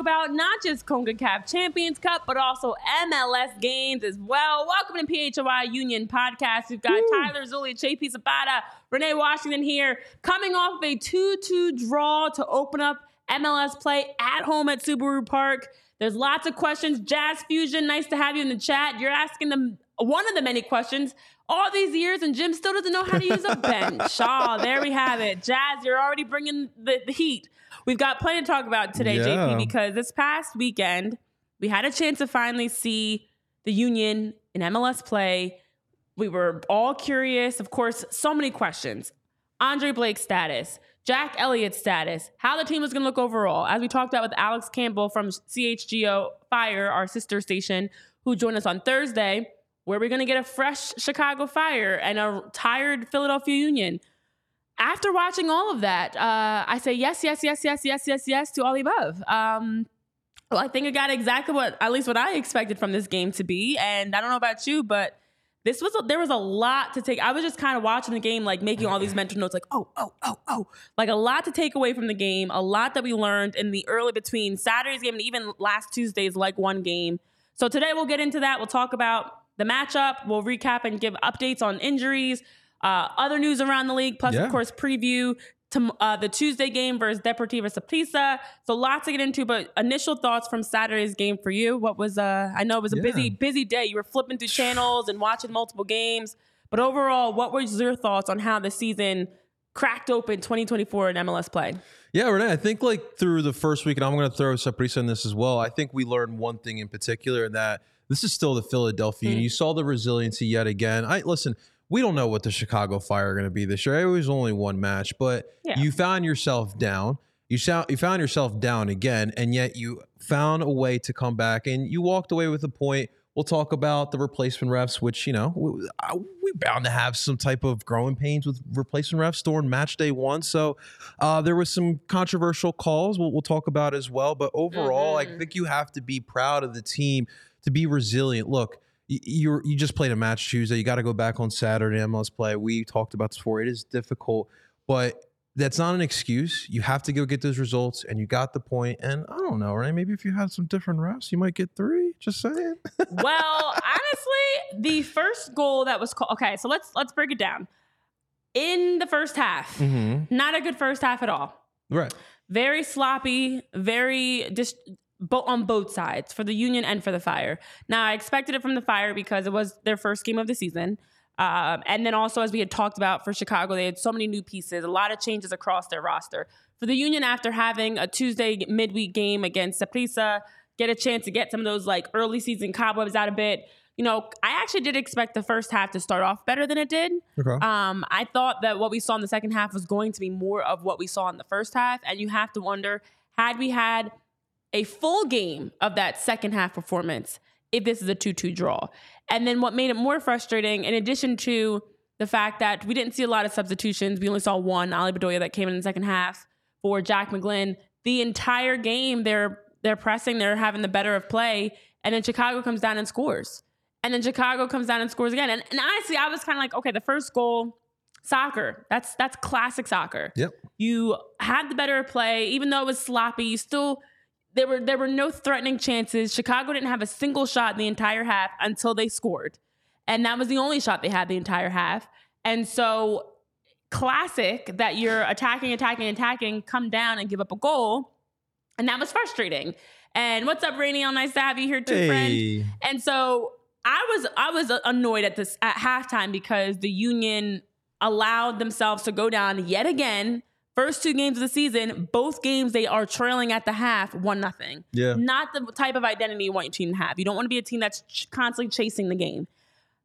About not just CONCACAF Champions Cup, but also MLS games as well. Welcome to PHOI Union Podcast. We've got Tyler Zuli, JP Zapata, Renee Washington here, coming off of a 2-2 draw to open up MLS play at home at Subaru Park. There's lots of questions. Jazz Fusion, nice to have you in the chat. You're asking them one of the many questions all these years, and Jim still doesn't know how to use a bench. Oh, there we have it. Jazz, you're already bringing the heat. We've got plenty to talk about today, JP, because this past weekend, we had a chance to finally see the Union in MLS play. We were all curious. Of course, so many questions. Andre Blake's status, Jack Elliott's status, how the team was going to look overall. As we talked about with Alex Campbell from CHGO Fire, our sister station, who joined us on Thursday, where we're going to get a fresh Chicago Fire and a tired Philadelphia Union. After watching all of that, I say yes to all the above. Well, I think I got exactly at least what I expected from this game to be. And I don't know about you, but there was a lot to take. I was just kind of watching the game, like making all these mental notes, like, oh. Like a lot to take away from the game, a lot that we learned in the early between Saturday's game and even last Tuesday's like one game. So today we'll get into that. We'll talk about the matchup. We'll recap and give updates on injuries, other news around the league, plus, of course, preview to the Tuesday game versus Deportivo Saprissa. So lots to get into, but initial thoughts from Saturday's game for you. What was, I know it was a busy day. You were flipping through channels and watching multiple games. But overall, what were your thoughts on how the season cracked open 2024 in MLS play? Yeah, Renee, I think like through the first week, and I'm going to throw Saprissa in this as well, I think we learned one thing in particular, and that this is still the Philadelphia. And you saw the resiliency yet again. Listen, we don't know what the Chicago Fire are going to be this year. It was only one match, but you found yourself down. You found yourself down again, and yet you found a way to come back, and you walked away with a point. We'll talk about the replacement refs, which, you know, we're bound to have some type of growing pains with replacement refs during match day one. So there was some controversial calls we'll talk about as well. But overall, I think you have to be proud of the team to be resilient. Look, you just played a match Tuesday. You got to go back on Saturday, MLS play. We talked about this before. It is difficult, but that's not an excuse. You have to go get those results, and you got the point. And I don't know, right? Maybe if you had some different refs, you might get three. Just saying. Well, honestly, the first goal that was called. Okay, so let's break it down. In the first half, not a good first half at all. Right. Very sloppy. Very on both sides, for the Union and for the Fire. Now, I expected it from the Fire because it was their first game of the season. And then also, as we had talked about for Chicago, they had so many new pieces, a lot of changes across their roster. For the Union, after having a Tuesday midweek game against Saprissa, get a chance to get some of those like early season cobwebs out a bit. You know, I actually did expect the first half to start off better than it did. Okay. I thought that what we saw in the second half was going to be more of what we saw in the first half. And you have to wonder, had we had a full game of that second half performance, if this is a 2-2 draw. And then what made it more frustrating, in addition to the fact that we didn't see a lot of substitutions, we only saw one, Ale Bedoya, that came in the second half for Jack McGlynn. The entire game, they're pressing, they're having the better of play, and then Chicago comes down and scores. And then Chicago comes down and scores again. And honestly, I was kind of like, okay, the first goal, soccer. That's classic soccer. Yep. You had the better of play, even though it was sloppy, you still... There were no threatening chances. Chicago didn't have a single shot in the entire half until they scored. And that was the only shot they had the entire half. And so classic that you're attacking, come down and give up a goal. And that was frustrating. And what's up, Rainey? Nice to have you here too, friend. And so I was annoyed at halftime because the Union allowed themselves to go down yet again. First two games of the season, both games, they are trailing at the half 1-0. Yeah. Not the type of identity you want your team to have. You don't want to be a team that's constantly chasing the game.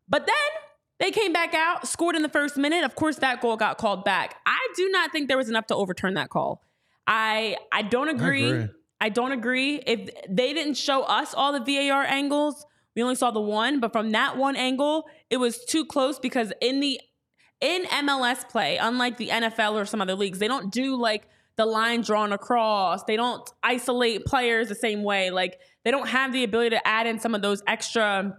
But then They came back out, scored in the first minute. Of course, that goal got called back. I do not think there was enough to overturn that call. I don't agree. I don't agree. If they didn't show us all the VAR angles, we only saw the one. But from that one angle, it was too close, because in MLS play, unlike the NFL or some other leagues, they don't do like the line drawn across. They don't isolate players the same way. Like, they don't have the ability to add in some of those extra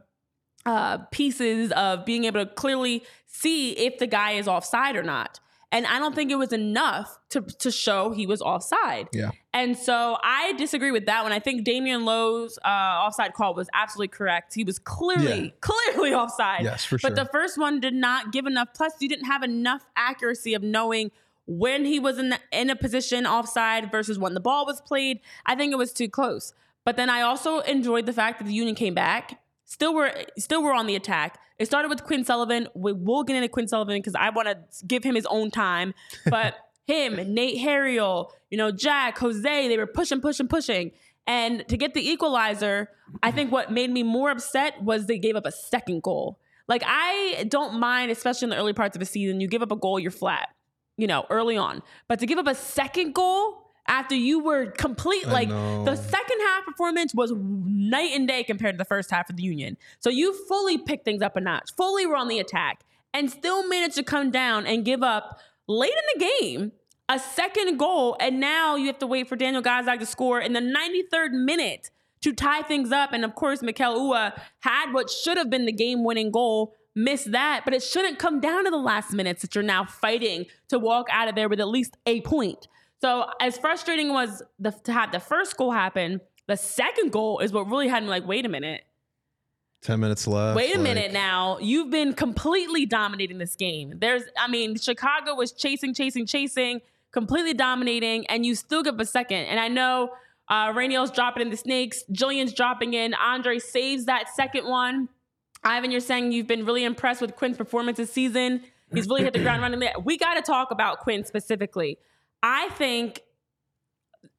pieces of being able to clearly see if the guy is offside or not. And I don't think it was enough to show he was offside. Yeah. And so I disagree with that one. I think Damian Lowe's offside call was absolutely correct. He was clearly offside. Yes, for sure. But the first one did not give enough. Plus, you didn't have enough accuracy of knowing when he was in a position offside versus when the ball was played. I think it was too close. But then I also enjoyed the fact that the Union came back. Still were on the attack. It started with Quinn Sullivan. We'll get into Quinn Sullivan because I want to give him his own time. But him, Nate Harriel, Jack, Jose, they were pushing. And to get the equalizer, I think what made me more upset was they gave up a second goal. Like, I don't mind, especially in the early parts of a season, you give up a goal, you're flat, early on. But to give up a second goal after you were complete, the second half performance was night and day compared to the first half of the Union. So you fully picked things up a notch, fully were on the attack, and still managed to come down and give up late in the game a second goal. And now you have to wait for Daniel Gazdag to score in the 93rd minute to tie things up. And of course, Mikael Uhre had what should have been the game-winning goal, missed that, but it shouldn't come down to the last minutes that you're now fighting to walk out of there with at least a point. So as frustrating was to have the first goal happen, the second goal is what really had me like, wait a minute. 10 minutes left. Wait a minute now. You've been completely dominating this game. Chicago was chasing, completely dominating, and you still give a second. And I know Raniel's dropping in the snakes. Jillian's dropping in. Andre saves that second one. Ivan, you're saying you've been really impressed with Quinn's performance this season. He's really hit the ground running. We got to talk about Quinn specifically. I think,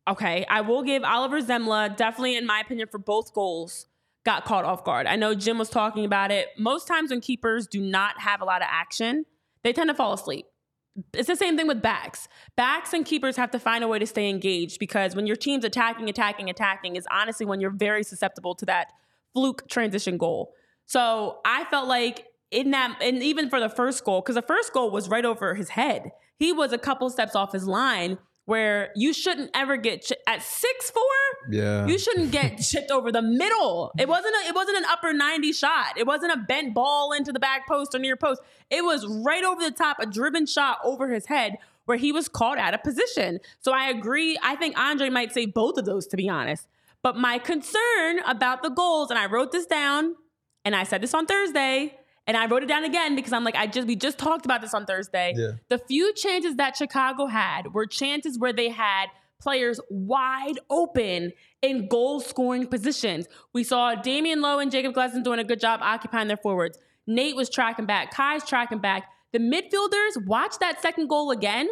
I will give Oliver Semmler, definitely in my opinion, for both goals, got caught off guard. I know Jim was talking about it. Most times when keepers do not have a lot of action, they tend to fall asleep. It's the same thing with backs. Backs and keepers have to find a way to stay engaged, because when your team's attacking is honestly when you're very susceptible to that fluke transition goal. So I felt like in that, and even for the first goal, because the first goal was right over his head. He was a couple steps off his line, where you shouldn't ever get at 6'4". Yeah, you shouldn't get chipped over the middle. It wasn't an upper 90 shot. It wasn't a bent ball into the back post or near post. It was right over the top, a driven shot over his head where he was caught out of position. So I agree. I think Andre might say both of those, to be honest. But my concern about the goals, and I wrote this down, and I said this on Thursday. And I wrote it down again because I'm like, we just talked about this on Thursday. Yeah. The few chances that Chicago had were chances where they had players wide open in goal-scoring positions. We saw Damian Lowe and Jacob Glesnes doing a good job occupying their forwards. Nate was tracking back. Kai's tracking back. The midfielders, watch that second goal again,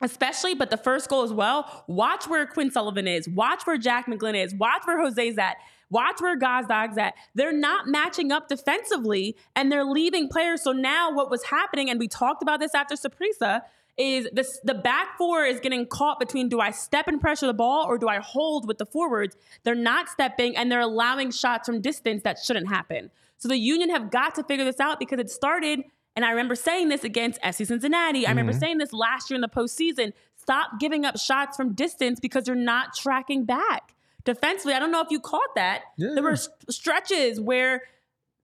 especially, but the first goal as well. Watch where Quinn Sullivan is. Watch where Jack McGlynn is. Watch where Jose's at. Watch where Gazdag's at. They're not matching up defensively, and they're leaving players. So now what was happening, and we talked about this after Saprissa, is this, the back four is getting caught between, do I step and pressure the ball or do I hold with the forwards? They're not stepping, and they're allowing shots from distance that shouldn't happen. So the Union have got to figure this out, because it started, and I remember saying this against FC Cincinnati. Mm-hmm. I remember saying this last year in the postseason. Stop giving up shots from distance because you're not tracking back. Defensively, I don't know if you caught that. Yeah. There were stretches where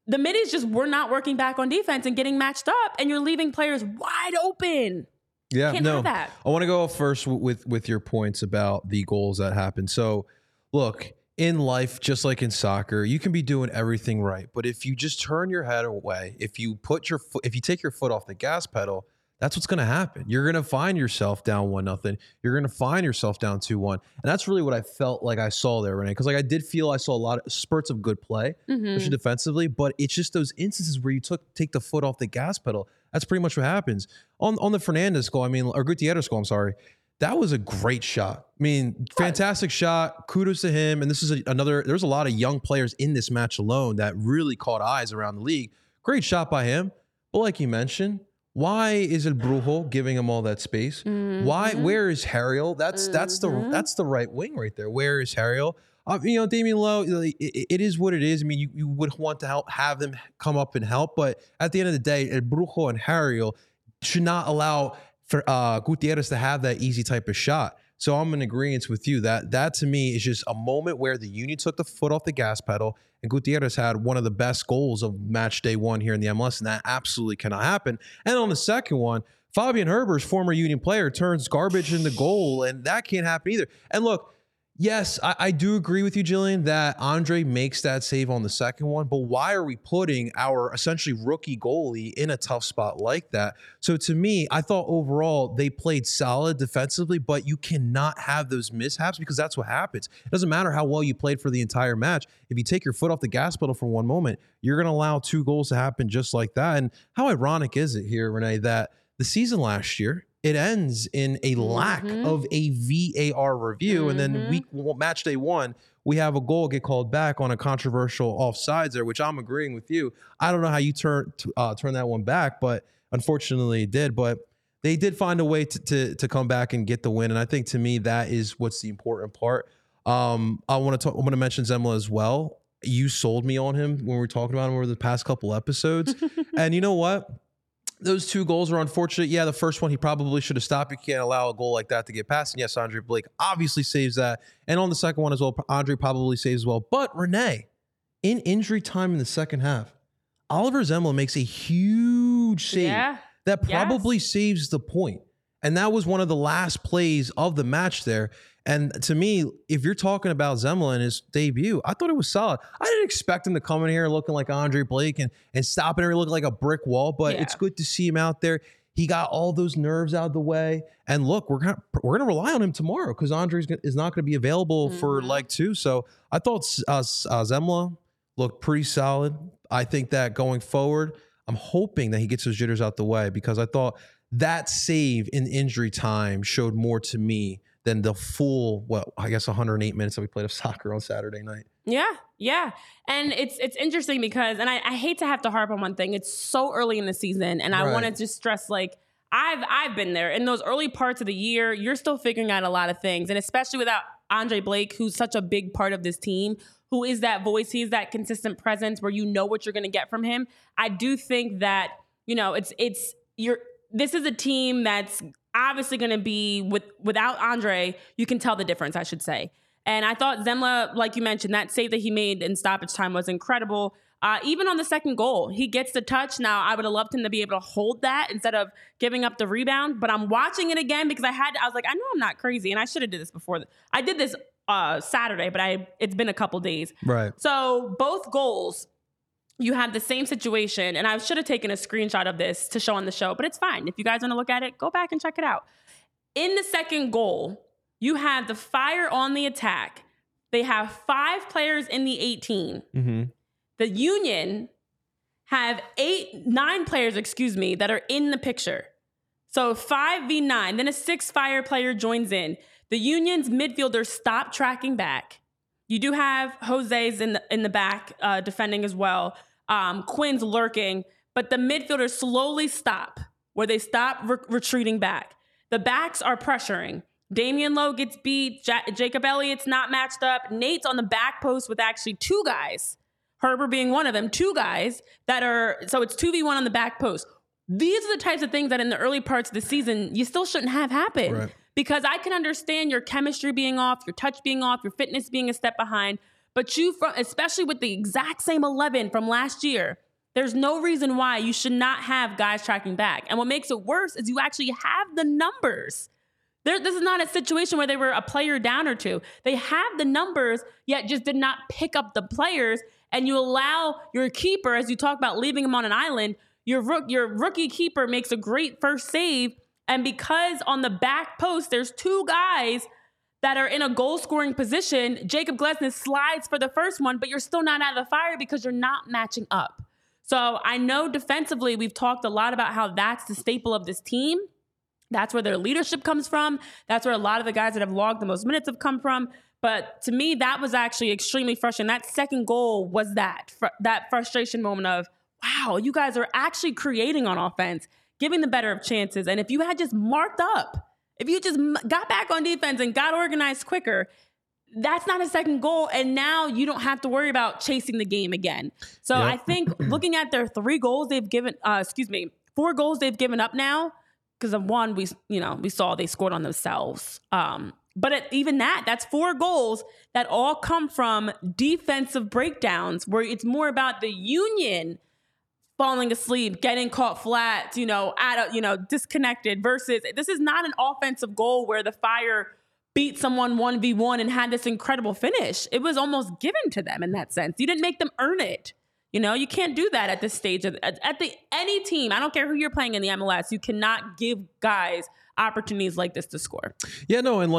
the middies just were not working back on defense and getting matched up, and you're leaving players wide open. Yeah, can't do that. I want to go first with your points about the goals that happened. So, look, in life, just like in soccer, you can be doing everything right, but if you just turn your head away, if you take your foot off the gas pedal, that's what's going to happen. You're going to find yourself down 1-0. You're going to find yourself down 2-1. And that's really what I felt like I saw there, Renee. Because I did feel I saw a lot of spurts of good play, especially defensively. But it's just those instances where you take the foot off the gas pedal. That's pretty much what happens. On the Fernandez goal, or Gutierrez goal, I'm sorry. That was a great shot. Fantastic shot. Kudos to him. And this is there's a lot of young players in this match alone that really caught eyes around the league. Great shot by him. But like you mentioned, why is El Brujo giving him all that space? Mm-hmm. Why? Where is Harriel? That's the right wing right there. Where is Harriel? You know, Damian Lowe, it is what it is. I mean, you would want to have them come up and help. But at the end of the day, El Brujo and Harriel should not allow for Gutierrez to have that easy type of shot. So I'm in agreement with you. That to me is just a moment where the Union took the foot off the gas pedal, and Gutierrez had one of the best goals of match day one here in the MLS, and that absolutely cannot happen. And on the second one, Fabian Herber's former Union player turns garbage into goal, and that can't happen either. And look, yes, I do agree with you, Jillian, that Andre makes that save on the second one, but why are we putting our essentially rookie goalie in a tough spot like that? So to me, I thought overall they played solid defensively, but you cannot have those mishaps because that's what happens. It doesn't matter how well you played for the entire match. If you take your foot off the gas pedal for one moment, you're going to allow two goals to happen just like that. And how ironic is it here, Renee, that the season last year, it ends in a lack of a VAR review. And then match day one, we have a goal get called back on a controversial offsides there, which I'm agreeing with you. I don't know how you turn that one back, but unfortunately it did. But they did find a way to come back and get the win. And I think to me, that is what's the important part. I'm going to mention Semmler as well. You sold me on him when we were talking about him over the past couple episodes. And you know what? Those two goals were unfortunate. Yeah, the first one, he probably should have stopped. You can't allow a goal like that to get past. And yes, Andre Blake obviously saves that. And on the second one as well, Andre probably saves as well. But Renee, in injury time in the second half, Oliver Semmler makes a huge save that probably saves the point. And that was one of the last plays of the match there. And to me, if you're talking about Semmler in his debut, I thought it was solid. I didn't expect him to come in here looking like Andre Blake and stopping here looking like a brick wall, but it's good to see him out there. He got all those nerves out of the way. And look, we're gonna rely on him tomorrow because Andre is not going to be available for leg two. So I thought Semmler looked pretty solid. I think that going forward, I'm hoping that he gets those jitters out the way because I thought that save in injury time showed more to me than the full, well, I guess 108 minutes that we played of soccer on Saturday night. Yeah. And it's interesting because, and I hate to have to harp on one thing. It's so early in the season. And I want to just stress, like, I've been there. In those early parts of the year, you're still figuring out a lot of things. And especially without Andre Blake, who's such a big part of this team, who is that voice, he's that consistent presence where you know what you're going to get from him. I do think that, you know, this is a team that's obviously going to be without Andre. You can tell the difference, I should say. And I thought Semmler, like you mentioned, that save that he made in stoppage time was incredible. Even on the second goal, he gets the touch. Now, I would have loved him to be able to hold that instead of giving up the rebound. But I'm watching it again because I was like, I know I'm not crazy, and I should have did this before. I did this Saturday, but it's been a couple days. Right. So both goals, you have the same situation, and I should have taken a screenshot of this to show on the show, but it's fine. If you guys want to look at it, go back and check it out. In the second goal, you have the fire on the attack. They have 5 players in the 18. Mm-hmm. The Union have 9 players, that are in the picture. So 5v9, then a 6 fire player joins in. The Union's midfielders stop tracking back. You do have Jose's in the back defending as well. Quinn's lurking, but the midfielders slowly stop where they stop retreating back. The backs are pressuring. Damian Lowe gets beat. Jacob Elliott's not matched up. Nate's on the back post with actually 2 guys, Herber being one of them, 2 guys that are, so it's 2v1 on the back post. These are the types of things that in the early parts of the season, you still shouldn't have happen. Right. Because I can understand your chemistry being off, your touch being off, your fitness being a step behind. But especially with the exact same 11 from last year, there's no reason why you should not have guys tracking back. And what makes it worse is you actually have the numbers. This is not a situation where they were a player down or 2. They have the numbers, yet just did not pick up the players. And you allow your keeper, as you talk about leaving him on an island, your rookie keeper makes a great first save. And because on the back post, there's 2 guys that are in a goal-scoring position, Jacob Glesnes slides for the first one, but you're still not out of the fire because you're not matching up. So I know defensively, we've talked a lot about how that's the staple of this team. That's where their leadership comes from. That's where a lot of the guys that have logged the most minutes have come from. But to me, that was actually extremely frustrating. That second goal was that frustration moment of, wow, you guys are actually creating on offense, giving the better of chances. And if you had just marked up, if you just got back on defense and got organized quicker, that's not a second goal. And now you don't have to worry about chasing the game again. So yeah. I think looking at their four goals they've given up now, because of one, we saw they scored on themselves. But even that's four goals that all come from defensive breakdowns where it's more about the Union falling asleep, getting caught flat, disconnected, versus this is not an offensive goal where the Fire beat someone 1v1 and had this incredible finish. It was almost given to them in that sense. You didn't make them earn it. You can't do that at this stage. Any team, I don't care who you're playing in the MLS, you cannot give guys opportunities like this to score. Yeah, no, and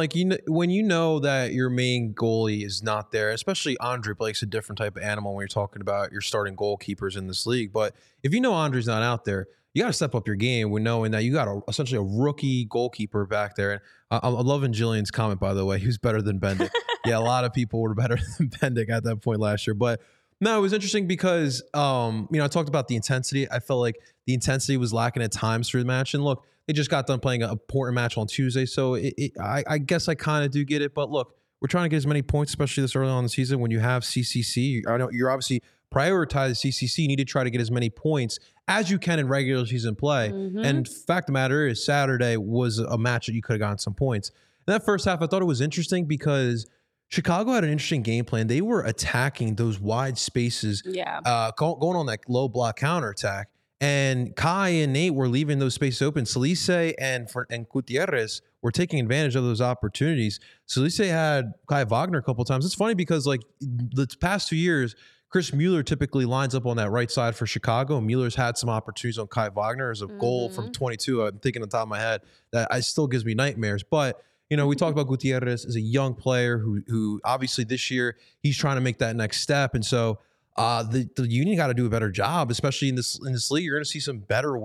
when you know that your main goalie is not there, especially Andre Blake's a different type of animal when you're talking about your starting goalkeepers in this league. But if you know Andre's not out there, you got to step up your game when knowing that you got essentially a rookie goalkeeper back there. And I'm loving Jillian's comment, by the way. He was better than Bendick. Yeah, a lot of people were better than Bendick at that point last year, but. No, it was interesting because, I talked about the intensity. I felt like the intensity was lacking at times through the match. And look, they just got done playing an important match on Tuesday. So I guess I kind of do get it. But look, we're trying to get as many points, especially this early on in the season when you have CCC. I know you're obviously prioritizing CCC. You need to try to get as many points as you can in regular season play. Mm-hmm. And fact of the matter is Saturday was a match that you could have gotten some points. And that first half, I thought it was interesting because Chicago had an interesting game plan. They were attacking those wide spaces, going on that low block counterattack. And Kai and Nate were leaving those spaces open. Solisei and Gutierrez were taking advantage of those opportunities. Solisei had Kai Wagner a couple of times. It's funny because, the past 2 years, Chris Mueller typically lines up on that right side for Chicago. Mueller's had some opportunities on Kai Wagner as a goal from 22. I'm thinking on the top of my head that still gives me nightmares. But we talked about Gutierrez as a young player who obviously this year he's trying to make that next step. And so the Union got to do a better job, especially in this league. You're going to see some better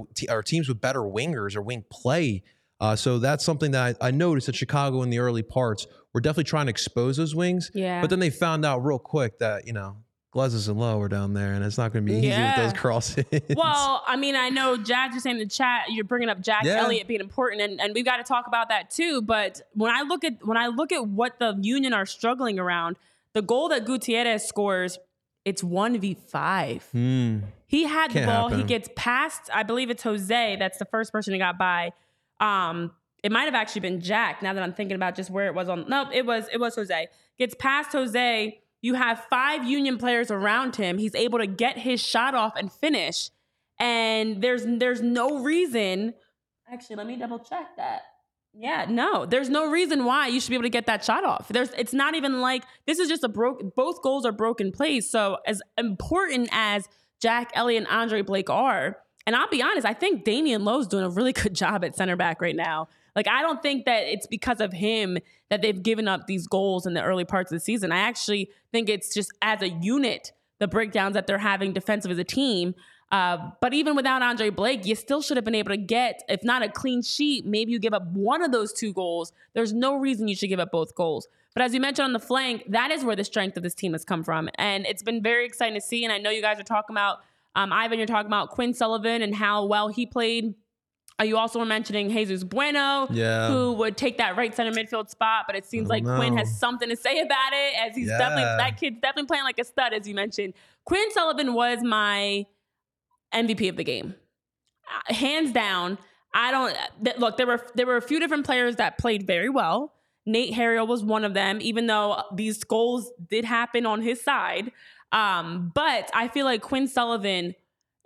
teams with better wingers or wing play. So that's something that I noticed that Chicago in the early parts were definitely trying to expose those wings. Yeah. But then they found out real quick that, Glesnes and Lowe are down there, and it's not going to be easy with those crosses. Well, I know Jack, you're saying in the chat, you're bringing up Jack Elliott being important, and we've got to talk about that too. But when I look at what the Union are struggling around, the goal that Gutierrez scores, it's 1v5. He had the ball. He gets past, I believe it's Jose. That's the first person who got by. It might have actually been Jack. Now that I'm thinking about just where it was on. No, it was Jose. Gets past Jose. You have five Union players around him. He's able to get his shot off and finish. And there's no reason. Actually, let me double check that. Yeah, no, there's no reason why you should be able to get that shot off. It's not even like this is just both goals are broken plays. So as important as Jack Elliott and Andre Blake are, and I'll be honest, I think Damian Lowe's doing a really good job at center back right now. I don't think that it's because of him that they've given up these goals in the early parts of the season. I actually think it's just as a unit, the breakdowns that they're having defensive as a team. But even without Andre Blake, you still should have been able to get, if not a clean sheet, maybe you give up one of those two goals. There's no reason you should give up both goals. But as you mentioned on the flank, that is where the strength of this team has come from. And it's been very exciting to see. And I know you guys are talking about, Ivan, you're talking about Quinn Sullivan and how well he played. You also were mentioning Jesus Bueno, who would take that right center midfield spot, but it seems like Quinn has something to say about it, as he's that kid's definitely playing like a stud, as you mentioned. Quinn Sullivan was my MVP of the game, hands down. There were a few different players that played very well. Nate Harriel was one of them, even though these goals did happen on his side. But I feel like Quinn Sullivan,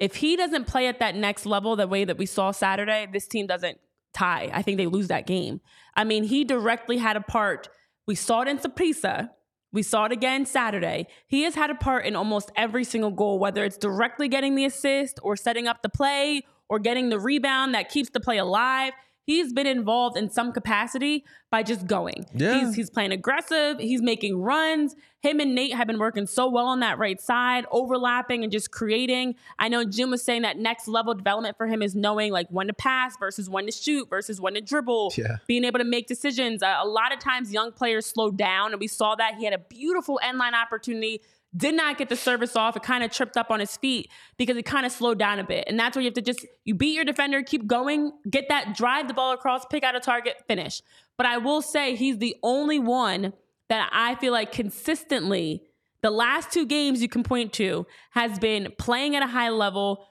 if he doesn't play at that next level, the way that we saw Saturday, this team doesn't tie. I think they lose that game. He directly had a part. We saw it in Saprissa. We saw it again Saturday. He has had a part in almost every single goal, whether it's directly getting the assist or setting up the play or getting the rebound that keeps the play alive. He's been involved in some capacity by just going. Yeah. He's playing aggressive. He's making runs. Him and Nate have been working so well on that right side, overlapping and just creating. I know Jim was saying that next level development for him is knowing when to pass versus when to shoot versus when to dribble, being able to make decisions. A lot of times young players slow down, and we saw that. He had a beautiful end line opportunity. did not get the service off. It kind of tripped up on his feet because it kind of slowed down a bit. And that's where you have to just, you beat your defender, keep going, get that, drive the ball across, pick out a target, finish. But I will say he's the only one that I feel like consistently, the last two games you can point to, has been playing at a high level,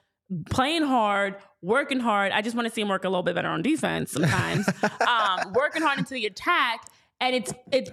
playing hard, working hard. I just want to see him work a little bit better on defense sometimes. Working hard into the attack, and it's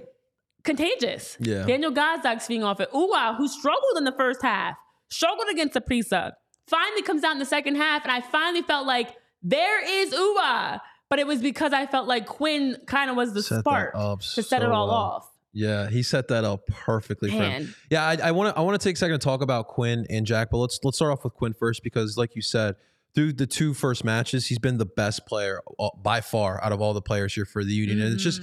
contagious. Yeah. Daniel Gazdag's being off it. Uwa, who struggled in the first half, struggled against Saprissa, finally comes out in the second half, and I finally felt like there is Uwa. But it was because I felt like Quinn kind of was the spark to set it all off. Yeah, he set that up perfectly for him. Yeah, I want to take a second to talk about Quinn and Jack, but let's start off with Quinn first, because like you said, through the two first matches, he's been the best player by far out of all the players here for the Union. Mm-hmm. And it's just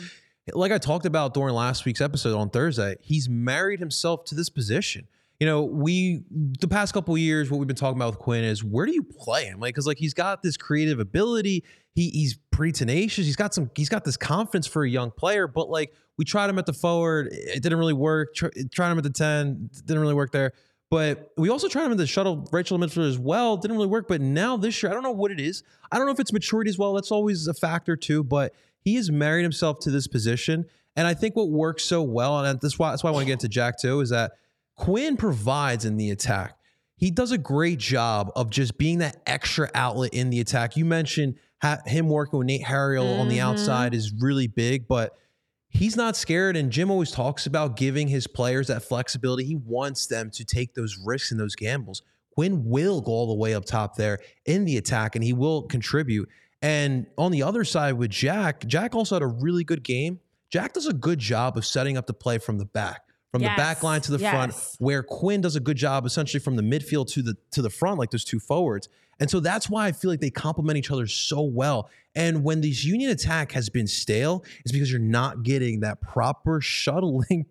like I talked about during last week's episode on Thursday, he's married himself to this position. You know, the past couple of years, what we've been talking about with Quinn is, where do you play him? Like, cause like he's got this creative ability. He's pretty tenacious. He's got this confidence for a young player, but like we tried him at the forward. It didn't really work. Tried him at the 10, didn't really work there. But we also tried him in the shuttle, Rachel midfield as well. Didn't really work. But now this year, I don't know what it is. I don't know if it's maturity as well. That's always a factor too, but he has married himself to this position. And I think what works so well, and that's why I want to get into Jack too, is that Quinn provides in the attack. He does a great job of just being that extra outlet in the attack. You mentioned him working with Nate Harriel on the outside is really big, but he's not scared. And Jim always talks about giving his players that flexibility. He wants them to take those risks and those gambles. Quinn will go all the way up top there in the attack, and he will contribute. And on the other side with Jack also had a really good game. Jack does a good job of setting up the play from the back. From the back line to the front, where Quinn does a good job essentially from the midfield to the front, like those two forwards. And so that's why I feel like they complement each other so well. And when this Union attack has been stale, it's because you're not getting that proper shuttling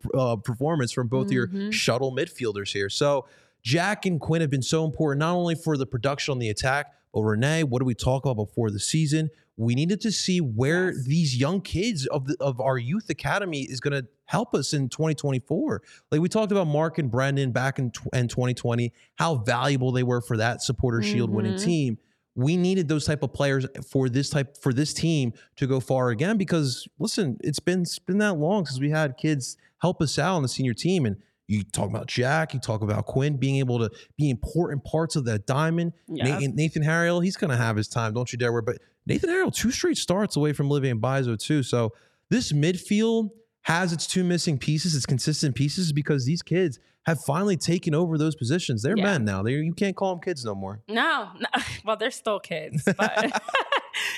performance from both of your shuttle midfielders here. So Jack and Quinn have been so important, not only for the production on the attack, but Renee, what did we talk about before the season? We needed to see where these young kids of our youth academy is going to help us in 2024. Like we talked about Mark and Brendan back in 2020, how valuable they were for that supporter shield winning team. We needed those type of players for this team to go far again, because listen, it's been that long since we had kids help us out on the senior team. And you talk about Jack, you talk about Quinn being able to be important parts of that diamond. Yeah. Nathan Harriel, he's going to have his time. Don't you dare worry. But Nathan Harriel, 2 straight starts away from Olivier Mbaizo too. So this midfield has its 2 missing pieces, its consistent pieces, because these kids have finally taken over those positions. They're men now. You can't call them kids no more. No. Well, they're still kids. But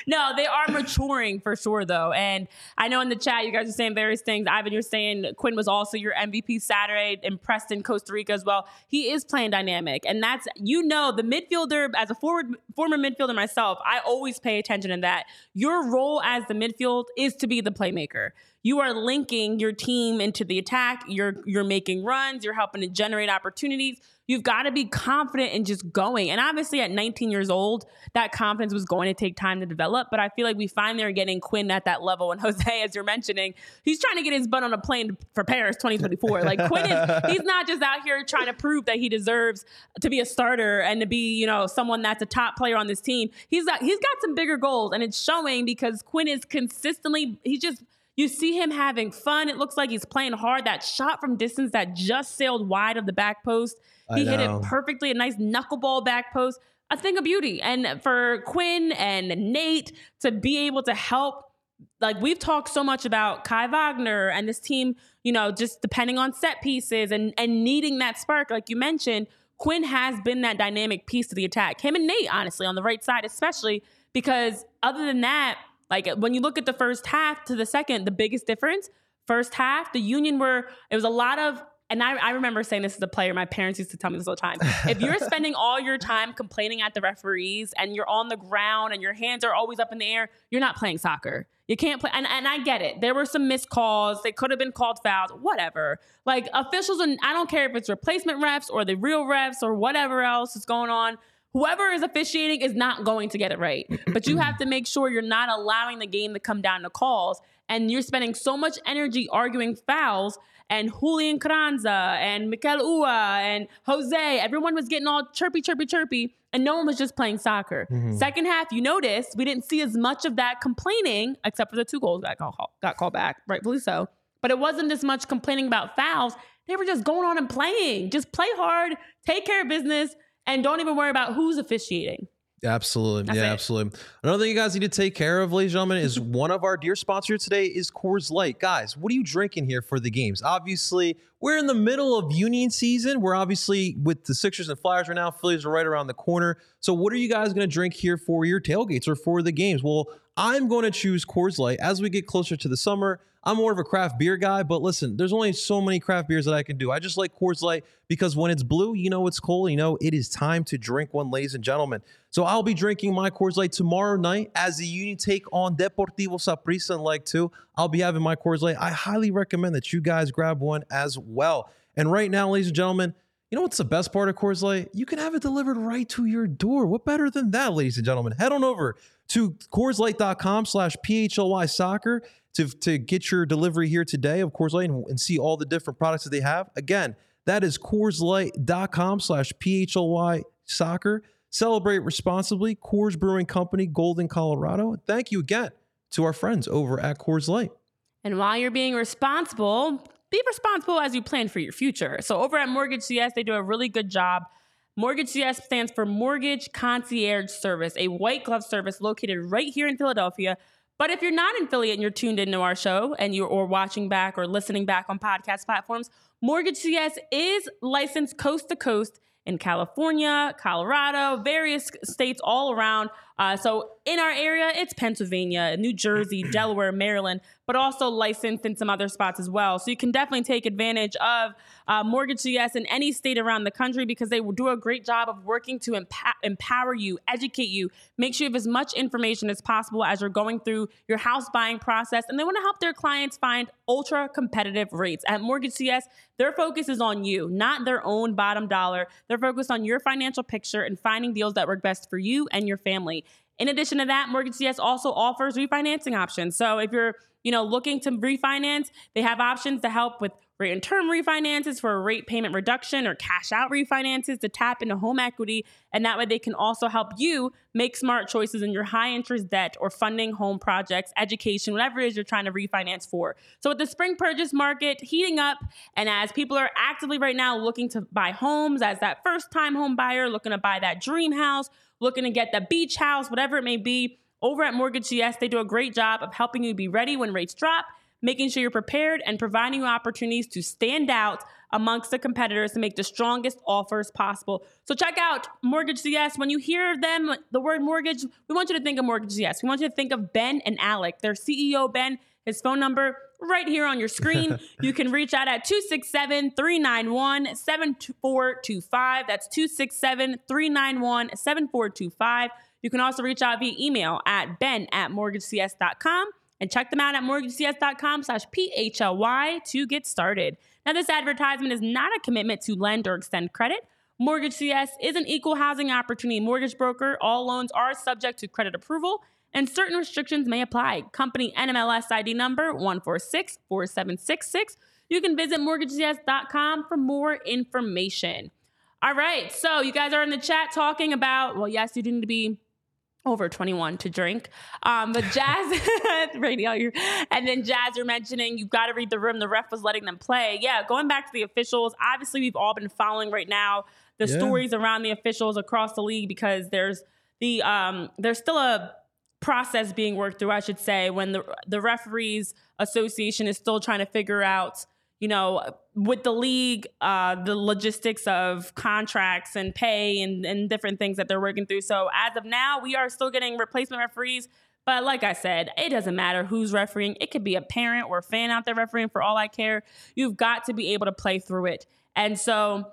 no, they are maturing for sure, though. And I know in the chat, you guys are saying various things. Ivan, you're saying Quinn was also your MVP Saturday in Preston, Costa Rica as well. He is playing dynamic. And that's, the midfielder, as a former midfielder myself, I always pay attention to that. Your role as the midfield is to be the playmaker. You are linking your team into the attack. You're making runs. You're helping to generate opportunities. You've got to be confident in just going. And obviously at 19 years old, that confidence was going to take time to develop. But I feel like we finally are getting Quinn at that level. And Jose, as you're mentioning, he's trying to get his butt on a plane for Paris 2024. Like Quinn he's not just out here trying to prove that he deserves to be a starter and to be, someone that's a top player on this team. He's got some bigger goals, and it's showing, because Quinn is consistently, you see him having fun. It looks like he's playing hard. That shot from distance that just sailed wide of the back post, he hit it perfectly. A nice knuckleball back post, a thing of beauty. And for Quinn and Nate to be able to help, like we've talked so much about Kai Wagner and this team, just depending on set pieces and needing that spark, like you mentioned, Quinn has been that dynamic piece to the attack. Him and Nate, honestly, on the right side especially, because other than that, like when you look at the first half to the second, the biggest difference, first half, the Union it was a lot of, and I remember saying this as a player, my parents used to tell me this all the time. If you're spending all your time complaining at the referees and you're on the ground and your hands are always up in the air, you're not playing soccer. You can't play. And I get it. There were some missed calls. They could have been called fouls, whatever. Like officials, and I don't care if it's replacement refs or the real refs or whatever else is going on. whoever is officiating is not going to get it right. But you have to make sure you're not allowing the game to come down to calls. And you're spending so much energy arguing fouls. And Julian Carranza and Mikael Uhre and Jose, everyone was getting all chirpy. And no one was just playing soccer. Mm-hmm. Second half, you notice we didn't see as much of that complaining, except for the 2 goals that got called back, rightfully so. But it wasn't as much complaining about fouls. They were just going on and playing. Just play hard, take care of business, and don't even worry about who's officiating. Absolutely. That's it. Another thing you guys need to take care of, ladies and gentlemen, is one of our dear sponsors today is Coors Light. Guys, what are you drinking here for the games? Obviously, we're in the middle of Union season. We're obviously with the Sixers and Flyers right now. Phillies are right around the corner. So what are you guys going to drink here for your tailgates or for the games? Well, I'm going to choose Coors Light. As we get closer to the summer, I'm more of a craft beer guy, but listen, there's only so many craft beers that I can do. I just like Coors Light because when it's blue, you know it's cold. You know it is time to drink one, ladies and gentlemen. So I'll be drinking my Coors Light tomorrow night as the Union take on Deportivo Saprissa in Leg 2. I'll be having my Coors Light. I highly recommend that you guys grab one as well. And right now, ladies and gentlemen, you know what's the best part of Coors Light? You can have it delivered right to your door. What better than that, ladies and gentlemen? Head on over to CoorsLight.com/PHLY soccer to get your delivery here today of Coors Light and see all the different products that they have. Again, that is CoorsLight.com/PHLY soccer. Celebrate responsibly. Coors Brewing Company, Golden, Colorado. Thank you again to our friends over at Coors Light. And while you're being responsible, be responsible as you plan for your future. So over at Mortgage CS, they do a really good job. Mortgage CS stands for Mortgage Concierge Service, a white glove service located right here in Philadelphia. But if you're not an affiliate and you're tuned into our show and you're or watching back or listening back on podcast platforms, Mortgage CS is licensed coast to coast in California, Colorado, various states all around. So in our area, it's Pennsylvania, New Jersey, Delaware, Maryland, but also licensed in some other spots as well. So you can definitely take advantage of Mortgage CS in any state around the country because they will do a great job of working to empower you, educate you, make sure you have as much information as possible as you're going through your house buying process. And they want to help their clients find ultra competitive rates. At Mortgage CS, their focus is on you, not their own bottom dollar. They're focused on your financial picture and finding deals that work best for you and your family. In addition to that, Mortgage CS also offers refinancing options. So if you're, looking to refinance, they have options to help with rate and term refinances for a rate payment reduction or cash out refinances to tap into home equity. And that way they can also help you make smart choices in your high interest debt or funding home projects, education, whatever it is you're trying to refinance for. So with the spring purchase market heating up and as people are actively right now looking to buy homes as that first time home buyer, looking to buy that dream house, looking to get the beach house, whatever it may be, over at Mortgage CS, they do a great job of helping you be ready when rates drop, making sure you're prepared and providing you opportunities to stand out amongst the competitors to make the strongest offers possible. So check out Mortgage CS. When you hear them, the word mortgage, we want you to think of Mortgage CS. We want you to think of Ben and Alec, their CEO, Ben, his phone number right here on your screen. You can reach out at 267-391-7425. That's 267-391-7425. You can also reach out via email at ben@mortgagecs.com. And check them out at mortgagecs.com/PHLY to get started. Now, this advertisement is not a commitment to lend or extend credit. Mortgage CS is an equal housing opportunity mortgage broker. All loans are subject to credit approval, and certain restrictions may apply. Company NMLS ID number 1464766. You can visit mortgagecs.com for more information. All right, so you guys are in the chat talking about, well, yes, you do need to be over 21 to drink. But Jazz, radio, and then Jazz, you're mentioning you've got to read the room. The ref was letting them play. Yeah, going back to the officials, obviously we've all been following right now the stories around the officials across the league because there's still a process being worked through, I should say, when the Referees Association is still trying to figure out, with the league, the logistics of contracts and pay and different things that they're working through. So as of now, we are still getting replacement referees. But like I said, it doesn't matter who's refereeing. It could be a parent or a fan out there refereeing for all I care. You've got to be able to play through it. And so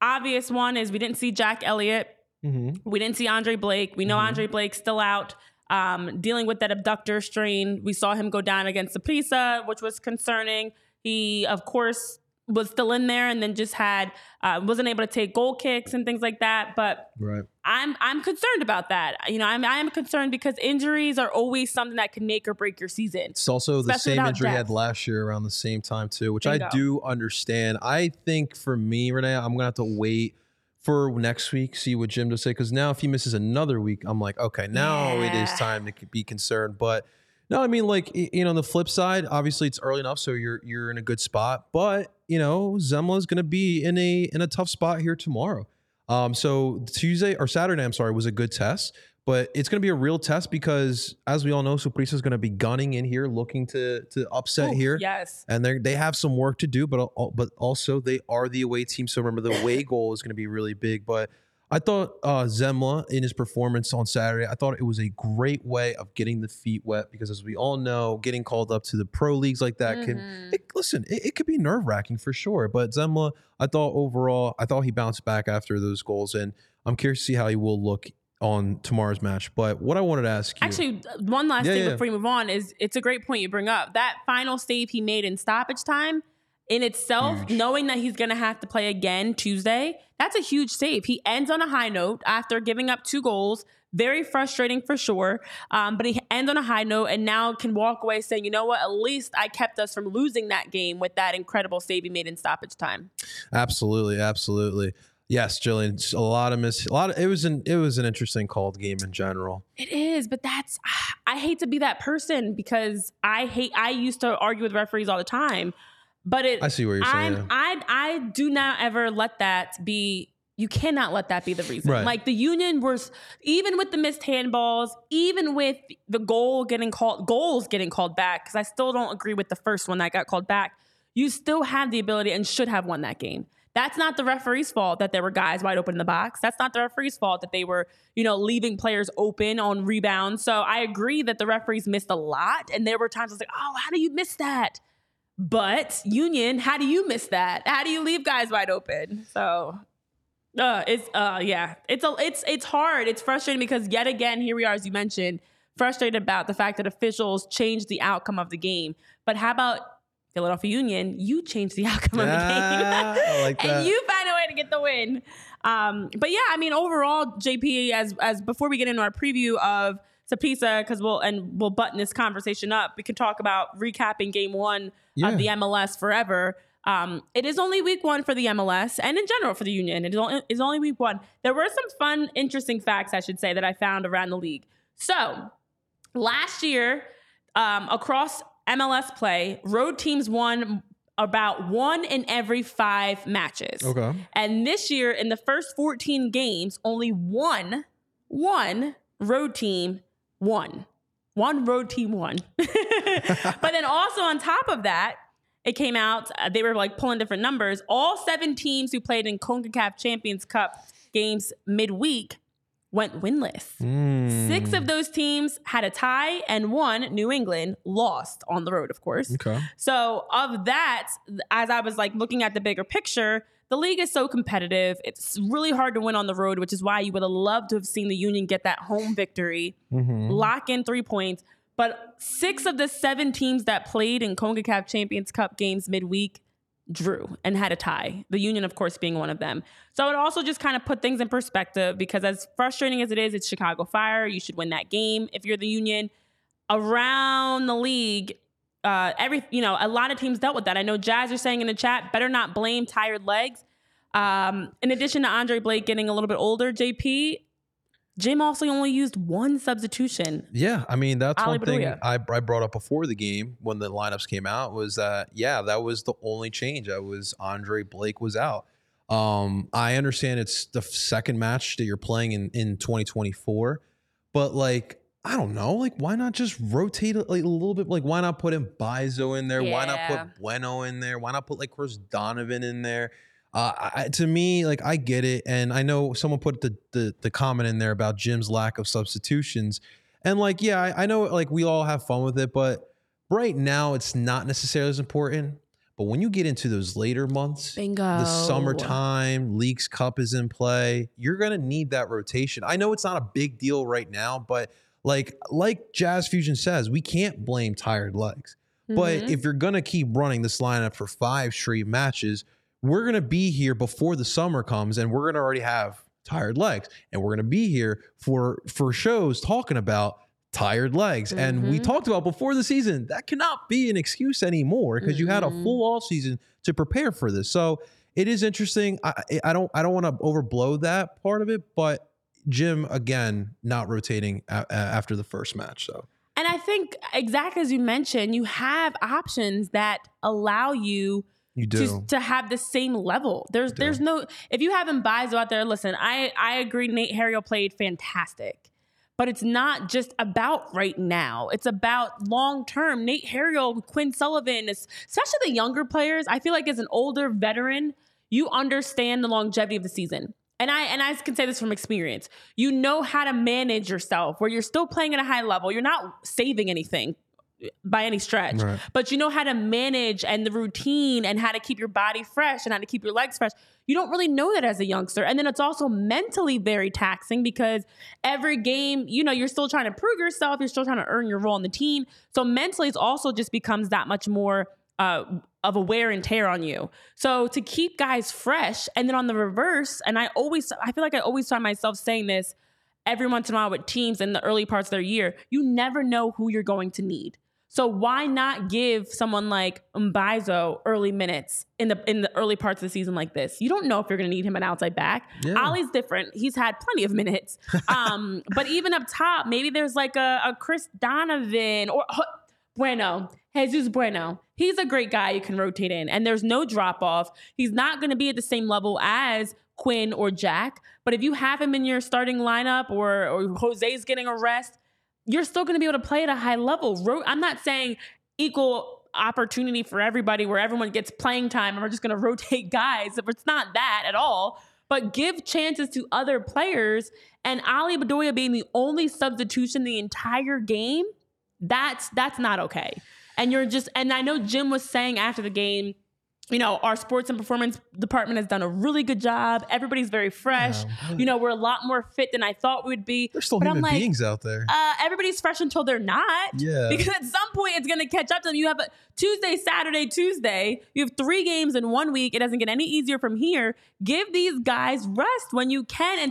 obvious one is we didn't see Jack Elliott. Mm-hmm. We didn't see Andre Blake. We know Andre Blake's still out. Dealing with that abductor strain. We saw him go down against Saprissa, which was concerning. He, of course, was still in there, and then just had wasn't able to take goal kicks and things like that. But right. I'm concerned about that. You know, I am concerned because injuries are always something that can make or break your season. It's also the same injury I had last year around the same time too, which I do understand. I think for me, Renee, I'm gonna have to wait for next week, see what Jim does say, because now if he misses another week, I'm like, okay, now it is time to be concerned. But no, I mean, like, you know, on the flip side, obviously it's early enough, so you're in a good spot. But you know, Semmler's going to be in a tough spot here tomorrow. So Tuesday or Saturday, I'm sorry, was a good test, but it's going to be a real test because, as we all know, Saprissa is going to be gunning in here, looking to upset here. Yes, and they have some work to do, but also they are the away team, so remember the away goal is going to be really big. But I thought Semmler, in his performance on Saturday, I thought it was a great way of getting the feet wet because, as we all know, getting called up to the pro leagues like that it could be nerve-wracking for sure. But Semmler, I thought overall, he bounced back after those goals, and I'm curious to see how he will look on tomorrow's match. But what I wanted to ask you... Actually, one last thing before we move on is it's a great point you bring up. That final save he made in stoppage time, in itself, huge. Knowing that he's going to have to play again Tuesday, that's a huge save. He ends on a high note after giving up 2 goals. Very frustrating for sure. But he ends on a high note and now can walk away saying, you know what, at least I kept us from losing that game with that incredible save he made in stoppage time. Absolutely. Absolutely. Yes, Jillian, it was an interesting called game in general. It is, but I hate to be that person because I used to argue with referees all the time. But I see what you're saying. I do not ever let that be. You cannot let that be the reason. Right. Like the Union was, even with the missed handballs, even with the goals getting called back, because I still don't agree with the first one that got called back. You still have the ability and should have won that game. That's not the referee's fault that there were guys wide open in the box. That's not the referee's fault that they were, you know, leaving players open on rebounds. So I agree that the referees missed a lot. And there were times I was like, oh, how do you miss that? But Union, how do you miss that? How do you leave guys wide open? So it's hard. It's frustrating because yet again, here we are, as you mentioned, frustrated about the fact that officials changed the outcome of the game. But how about Philadelphia Union? You changed the outcome of the game. I like that. And you find a way to get the win. But yeah, I mean, overall, JP, as before we get into our preview of Saprissa, because we'll button this conversation up. We can talk about recapping game 1 of the MLS forever. It is only week 1 for the MLS and in general for the Union. It is only week 1. There were some fun, interesting facts, I should say, that I found around the league. So last year, across MLS play, road teams won about 1 in every 5 matches. Okay. And this year, in the first 14 games, only one road team won. One road team won. But then also on top of that, it came out, they were like pulling different numbers. All 7 teams who played in CONCACAF Champions Cup games midweek went winless. 6 of those teams had a tie and 1, New England, lost on the road, of course. Okay. So of that, as I was like looking at the bigger picture, the league is so competitive. It's really hard to win on the road, which is why you would have loved to have seen the Union get that home victory, lock in 3 points. But 6 of the 7 teams that played in CONCACAF Champions Cup games midweek drew and had a tie, the Union, of course, being one of them. So it also just kind of put things in perspective because as frustrating as it is, it's Chicago Fire. You should win that game if you're the Union. Around the league, a lot of teams dealt with that. I know Jazz are saying in the chat, better not blame tired legs. In addition to Andre Blake getting a little bit older, JP, Jim also only used 1 substitution. Yeah, I mean, that's Ale Bedoya. One thing I brought up before the game when the lineups came out was that, that was the only change. That was Andre Blake was out. I understand it's the second match that you're playing in 2024, but like, I don't know, like why not just rotate it like a little bit? Like why not put Mbaizo in there? Yeah. Why not put Bueno in there? Why not put like Chris Donovan in there? To me, like I get it. And I know someone put the comment in there about Jim's lack of substitutions. And like, I know like we all have fun with it, but right now it's not necessarily as important. But when you get into those later months, the summertime, Leagues Cup is in play, you're going to need that rotation. I know it's not a big deal right now, but like Jazz Fusion says, we can't blame tired legs. Mm-hmm. But if you're going to keep running this lineup for 5 straight matches, we're going to be here before the summer comes and we're going to already have tired legs. And we're going to be here for shows talking about tired legs. Mm-hmm. And we talked about before the season, that cannot be an excuse anymore because you had a full off season to prepare for this. So it is interesting. I don't want to overblow that part of it, but Jim, again, not rotating after the first match. So, and I think exactly as you mentioned, you have options that allow you to have the same level. There's no, if you have Mbaizo out there, listen, I agree. Nate Harriel played fantastic, but it's not just about right now. It's about long-term. Nate Harriel, Quinn Sullivan, especially the younger players. I feel like as an older veteran, you understand the longevity of the season. And I can say this from experience. You know how to manage yourself where you're still playing at a high level. You're not saving anything by any stretch, right, but you know how to manage and the routine and how to keep your body fresh and how to keep your legs fresh. You don't really know that as a youngster. And then it's also mentally very taxing because every game, you know, you're still trying to prove yourself. You're still trying to earn your role on the team. So mentally it's also just becomes that much more of a wear and tear on you. So to keep guys fresh, and then on the reverse, and I feel like I always find myself saying this every once in a while with teams in the early parts of their year, you never know who you're going to need. So why not give someone like Mbaizo early minutes in the early parts of the season like this? You don't know if you're going to need him an outside back. Yeah. Ollie's different. He's had plenty of minutes. But even up top, maybe there's like a Chris Donovan or Bueno. Jesus Bueno. He's a great guy you can rotate in. And there's no drop-off. He's not going to be at the same level as Quinn or Jack. But if you have him in your starting lineup or Jose's getting a rest, you're still going to be able to play at a high level. I'm not saying equal opportunity for everybody where everyone gets playing time and we're just going to rotate guys. If it's not that at all, but give chances to other players. And Ale Bedoya being the only substitution the entire game, that's not okay. And I know Jim was saying after the game, you know, our sports and performance department has done a really good job. Everybody's very fresh. Yeah. You know, we're a lot more fit than I thought we would be. There's still human beings out there. Everybody's fresh until they're not. Yeah. Because at some point it's going to catch up to them. You have a Tuesday. You have 3 games in 1 week. It doesn't get any easier from here. Give these guys rest when you can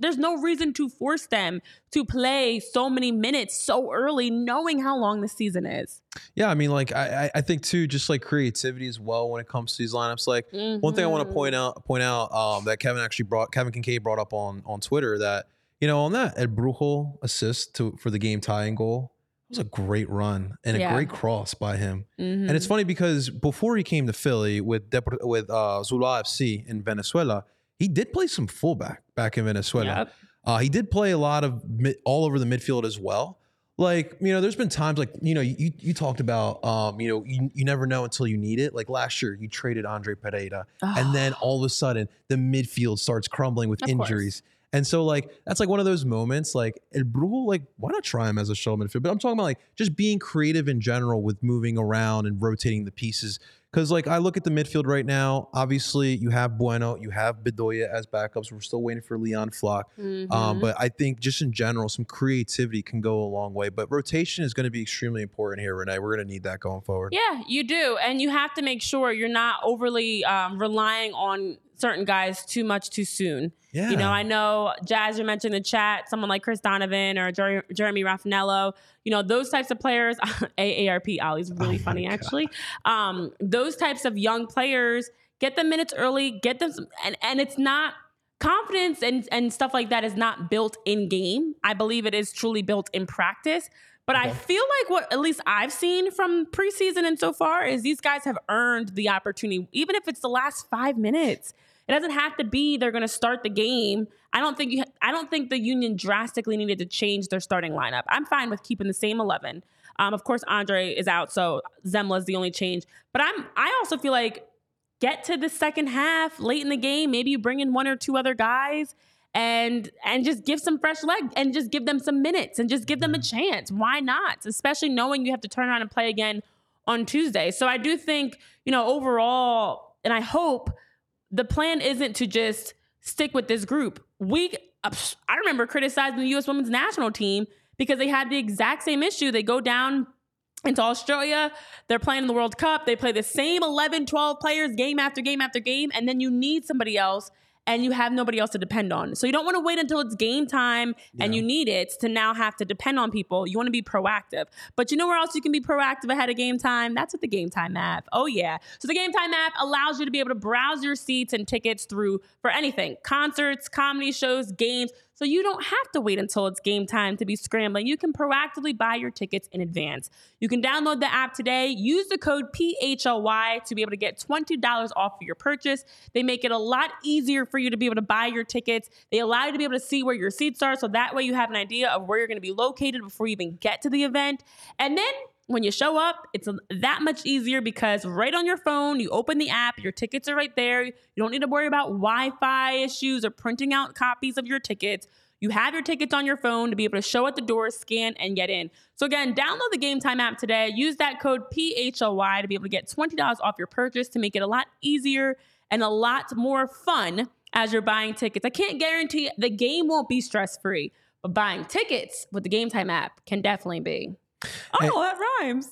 there's no reason to force them to play so many minutes so early, knowing how long the season is. Yeah, I mean, like, I think, too, just, like, creativity as well when it comes to these lineups. Like, one thing I want to point out that Kevin Kincaid brought up on Twitter that, you know, on that, Ed Bruchel assist for the game tying goal. It was a great run and a great cross by him. Mm-hmm. And it's funny because before he came to Philly with Zula FC in Venezuela, he did play some fullback back in Venezuela. Yep. He did play a lot of all over the midfield as well. Like, you know, there's been times like, you know, you talked about, you know, you never know until you need it. Like last year, you traded Andre Pereira and then all of a sudden the midfield starts crumbling with injuries. Course. And so like, that's like one of those moments, like El Brujo, like why not try him as a shuttle midfield? But I'm talking about like just being creative in general with moving around and rotating the pieces. Cause like I look at the midfield right now, obviously you have Bueno, you have Bedoya as backups. We're still waiting for Leon Flach. Mm-hmm. But I think just in general, some creativity can go a long way, but rotation is going to be extremely important here, Renee. We're going to need that going forward. Yeah, you do. And you have to make sure you're not overly relying on certain guys too much too soon. Yeah. You know, I know Jazz, you mentioned in the chat, someone like Chris Donovan or Jeremy Raffanello, you know, those types of players, AARP, Ollie's really funny, actually. Those types of young players, get them minutes early, get them, and it's not confidence and stuff like that is not built in game. I believe it is truly built in practice. But I feel like what at least I've seen from preseason and so far is these guys have earned the opportunity, even if it's the last 5 minutes. It doesn't have to be they're going to start the game. I don't think the Union drastically needed to change their starting lineup. I'm fine with keeping the same 11. Of course, Andre is out, so Semmler is the only change. But I also feel like get to the second half, late in the game, maybe you bring in 1 or 2 other guys and just give some fresh leg and just give them some minutes and just give them a chance. Why not? Especially knowing you have to turn around and play again on Tuesday. So I do think, you know, overall, and I hope the plan isn't to just stick with this group. I remember criticizing the U.S. women's national team because they had the exact same issue. They go down into Australia. They're playing in the World Cup. They play the same 11, 12 players game after game after game. And then you need somebody else and you have nobody else to depend on. So you don't want to wait until it's game time and you need it to now have to depend on people. You want to be proactive. But you know where else you can be proactive ahead of game time? That's with the Game Time app. Oh, yeah. So the Game Time app allows you to be able to browse your seats and tickets through for anything. Concerts, comedy shows, games. So you don't have to wait until it's game time to be scrambling. You can proactively buy your tickets in advance. You can download the app today. Use the code PHLY to be able to get $20 off of your purchase. They make it a lot easier for you to be able to buy your tickets. They allow you to be able to see where your seats are. So that way you have an idea of where you're going to be located before you even get to the event. And then when you show up, it's that much easier because right on your phone, you open the app, your tickets are right there. You don't need to worry about Wi-Fi issues or printing out copies of your tickets. You have your tickets on your phone to be able to show at the door, scan, and get in. So again, download the Game Time app today. Use that code PHLY to be able to get $20 off your purchase to make it a lot easier and a lot more fun as you're buying tickets. I can't guarantee the game won't be stress-free, but buying tickets with the Game Time app can definitely be. Oh, that rhymes.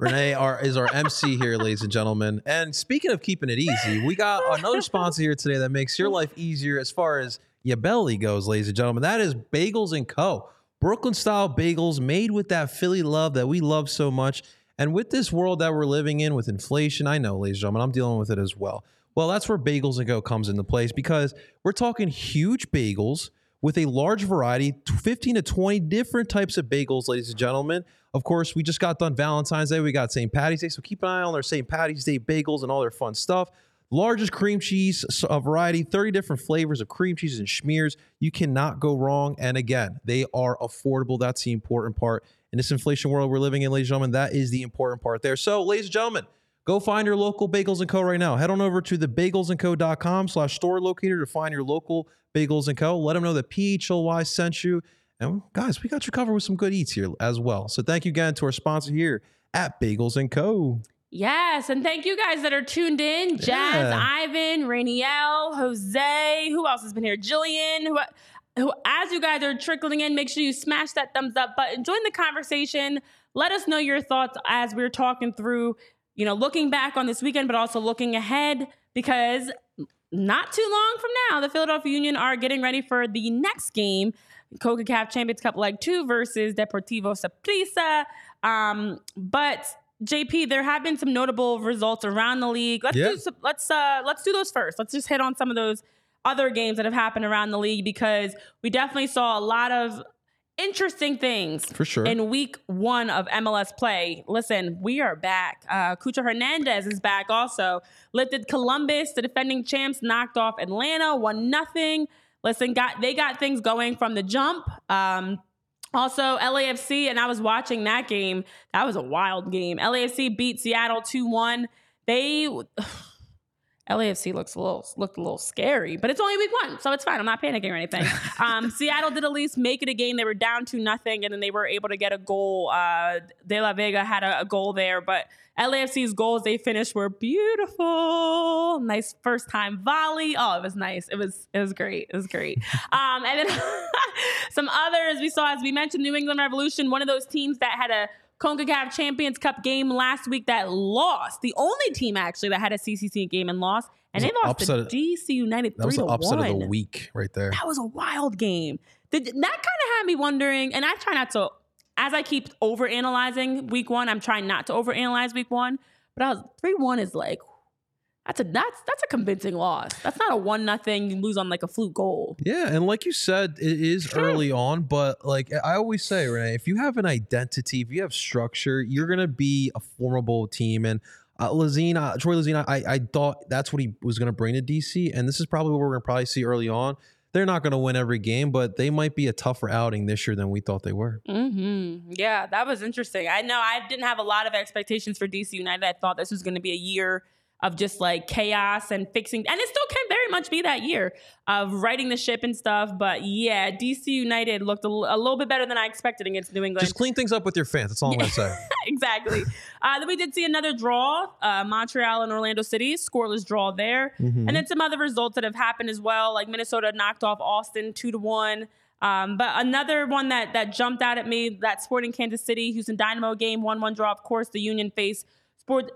Renee is our MC here, ladies and gentlemen. And speaking of keeping it easy, we got another sponsor here today that makes your life easier as far as your belly goes, ladies and gentlemen. That is Bagels & Co. Brooklyn-style bagels made with that Philly love that we love so much. And with this world that we're living in with inflation, I know, ladies and gentlemen, I'm dealing with it as well. Well, that's where Bagels & Co. comes into place because we're talking huge bagels, with a large variety, 15 to 20 different types of bagels, ladies and gentlemen. Of course, we just got done Valentine's Day. We got St. Patty's Day. So keep an eye on their St. Patty's Day bagels and all their fun stuff. Largest cream cheese variety, 30 different flavors of cream cheese and schmears. You cannot go wrong. And again, they are affordable. That's the important part. In this inflation world we're living in, ladies and gentlemen, that is the important part there. So, ladies and gentlemen, go find your local Bagels & Co. right now. Head on over to thebagelsandco.com/store locator to find your local Bagels & Co. Let them know that PHLY sent you. And guys, we got you covered with some good eats here as well. So thank you again to our sponsor here at Bagels & Co. Yes, and thank you guys that are tuned in. Jazz, Ivan, Rainiel, Jose, who else has been here? Jillian, who as you guys are trickling in, make sure you smash that thumbs up button. Join the conversation. Let us know your thoughts as we're talking through, you know, looking back on this weekend, but also looking ahead because not too long from now, the Philadelphia Union are getting ready for the next game, CONCACAF Champions Cup Leg 2 versus Deportivo Saprissa. But JP, there have been some notable results around the league. Let's do those first. Let's just hit on some of those other games that have happened around the league because we definitely saw a lot of interesting things for sure in week one of MLS play. Listen, we are back. Cucho Hernandez is back also. Lifted Columbus, the defending champs, knocked off Atlanta 1-0. Listen, they got things going from the jump. Also LAFC, and I was watching that game. That was a wild game. LAFC beat Seattle 2-1. LAFC looked a little scary, but it's only week one, so it's fine. I'm not panicking or anything. Seattle did at least make it a game. They were down 2-0, and then they were able to get a goal. De La Vega had a goal there, but LAFC's goals they finished were beautiful. Nice first time volley. Oh, it was nice. It was great. It was great. And then some others we saw, as we mentioned, New England Revolution, one of those teams that had a CONCACAF Champions Cup game last week that lost. The only team actually that had a CCC game and lost, and they lost to DC United 3-1. That was the upset of the week right there. That was a wild game. That kind of had me wondering, and I try not to, as I keep overanalyzing week one, I'm trying not to overanalyze week one, but I was 3-1 is like, that's a convincing loss. That's not a 1-0 you lose on like a fluke goal. Yeah, and like you said, it is early on, but like I always say, Renee, if you have an identity, if you have structure, you're gonna be a formidable team. And Troy Lazzina, I thought that's what he was gonna bring to DC, and this is probably what we're gonna probably see early on. They're not gonna win every game, but they might be a tougher outing this year than we thought they were. Mm-hmm. Yeah, that was interesting. I know I didn't have a lot of expectations for DC United. I thought this was gonna be a year of just like chaos and fixing. And it still can very much be that year of righting the ship and stuff. But yeah, DC United looked a little bit better than I expected against New England. Just clean things up with your fans. That's all I'm going to say. Exactly. Then we did see another draw, Montreal and Orlando City, scoreless draw there. Mm-hmm. And then some other results that have happened as well. Like Minnesota knocked off Austin 2-1. But another one that jumped out at me, that Sporting Kansas City, Houston Dynamo game, 1-1 draw. Of course, the Union face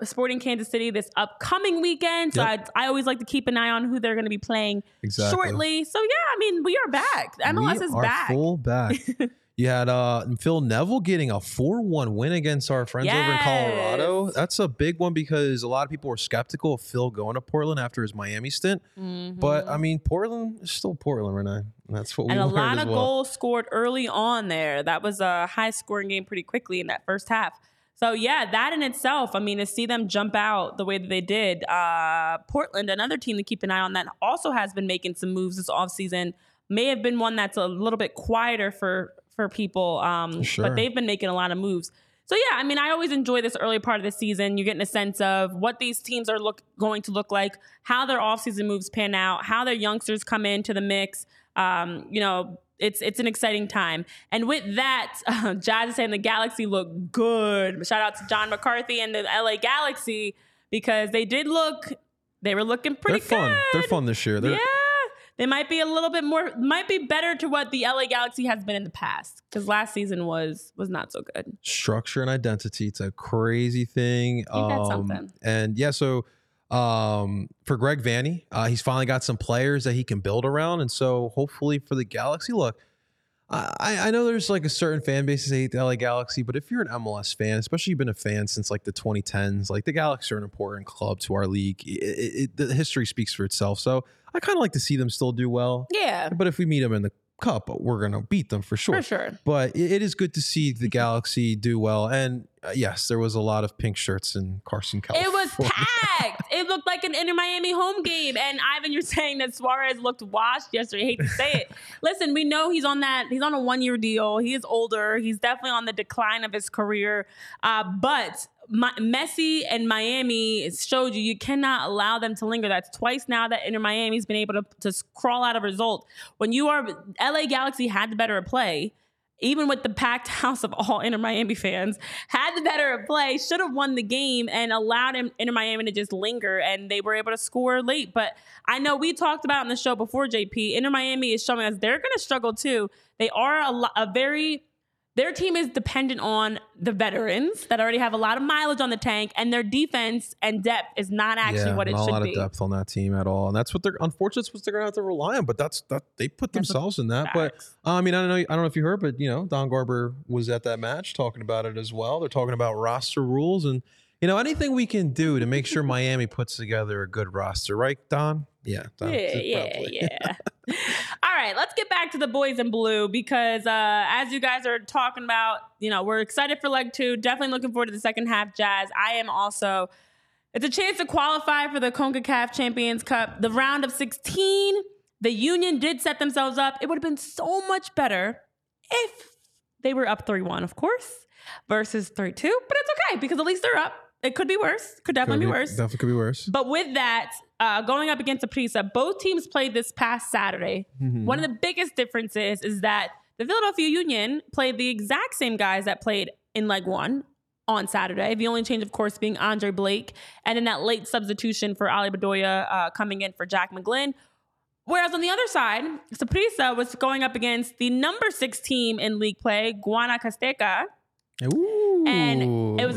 Sporting Kansas City this upcoming weekend. So yep. I always like to keep an eye on who they're going to be playing shortly. So, yeah, I mean, we are back. MLS is back. Full back. You had Phil Neville getting a 4-1 win against our friends over in Colorado. That's a big one because a lot of people were skeptical of Phil going to Portland after his Miami stint. Mm-hmm. But, I mean, Portland is still Portland, Renee. That's what we learned as well. And a lot of goals scored early on there. That was a high-scoring game pretty quickly in that first half. So, yeah, that in itself, I mean, to see them jump out the way that they did. Portland, another team to keep an eye on that also has been making some moves this offseason. May have been one that's a little bit quieter for people, sure. But they've been making a lot of moves. So, yeah, I mean, I always enjoy this early part of the season. You're getting a sense of what these teams are going to look like, how their offseason moves pan out, how their youngsters come into the mix. You know, it's an exciting time. And with that, Jazz and the Galaxy look good. Shout out to John McCarthy and the LA Galaxy because they were looking pretty good. They're fun this year. Yeah. They might be a little bit more, might be better to what the LA Galaxy has been in the past because last season was not so good. Structure and identity. It's a crazy thing. That's something. And yeah, so for Greg Vanny, he's finally got some players that he can build around. And so hopefully for the Galaxy, look, I know there's like a certain fan base that hate the LA Galaxy, but if you're an MLS fan, especially you've been a fan since like the 2010s, like the Galaxy are an important club to our league. The history speaks for itself. So I kind of like to see them still do well. Yeah. But if we meet them in the cup, we're going to beat them for sure. For sure. But it is good to see the Galaxy do well. And yes, there was a lot of pink shirts in Carson, California. It was packed. It looked like an Inter-Miami home game. And Ivan, you're saying that Suarez looked washed yesterday. I hate to say it. Listen, we know he's on a one-year deal. He is older. He's definitely on the decline of his career. But Messi and Miami showed you cannot allow them to linger. That's twice now that Inter-Miami's been able to crawl out a result. When LA Galaxy had the better play, even with the packed house of all Inter-Miami fans, had the better play, should have won the game and allowed Inter-Miami to just linger, and they were able to score late. But I know we talked about on the show before, JP, Inter-Miami is showing us they're going to struggle too. They are their team is dependent on the veterans that already have a lot of mileage on the tank, and their defense and depth is not actually what it should be. Not a lot of depth on that team at all, and that's what they're unfortunately what they're going to have to rely on. But they put themselves in that. Facts. But I mean, I don't know if you heard, but you know, Don Garber was at that match talking about it as well. They're talking about roster rules and you know anything we can do to make sure Miami puts together a good roster, right, Don? Yeah. All right, let's get back to the boys in blue because as you guys are talking about, you know, we're excited for leg 2. Definitely looking forward to the second half, Jazz. I am also. It's a chance to qualify for the CONCACAF Champions Cup, the round of 16. The Union did set themselves up. It would have been so much better if they were up 3-1, of course, versus 3-2. But it's okay because at least they're up. It could be worse. Definitely could be worse. But with that, going up against Saprissa, both teams played this past Saturday. Mm-hmm. One of the biggest differences is that the Philadelphia Union played the exact same guys that played in leg 1 on Saturday. The only change, of course, being Andre Blake. And then that late substitution for Ale Bedoya coming in for Jack McGlynn. Whereas on the other side, Saprissa was going up against the number 6 team in league play, Guanacasteca. Ooh. And it was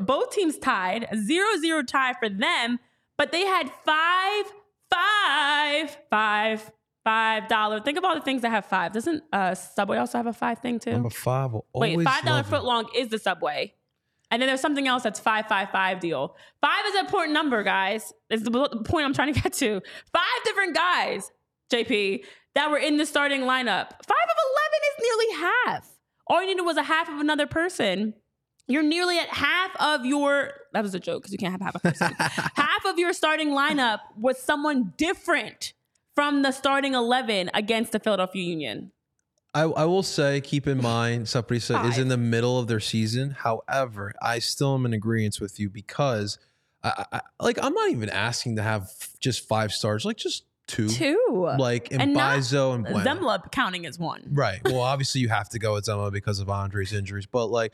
both teams tied, a 0-0 tie for them, but they had $5. Think of all the things that have 5. Doesn't Subway also have a 5 thing too? Number 5 will always wait, $5 foot long is the Subway. And then there's something else that's 555 deal. 5 is an important number, guys. It's the point I'm trying to get to. 5 different guys, JP, that were in the starting lineup. 5 of 11 is nearly half. All you needed was a half of another person. You're nearly at half of your... That was a joke because you can't have half a person. Half of your starting lineup was someone different from the starting 11 against the Philadelphia Union. I will say, keep in mind, Saprissa is in the middle of their season. However, I still am in agreement with you because I'm not even asking to have just 5 stars. Like, just... Two. Like Mbaizo and Bueno. Semmler counting as 1. Right. Well, obviously you have to go with Semmler because of Andre's injuries. But like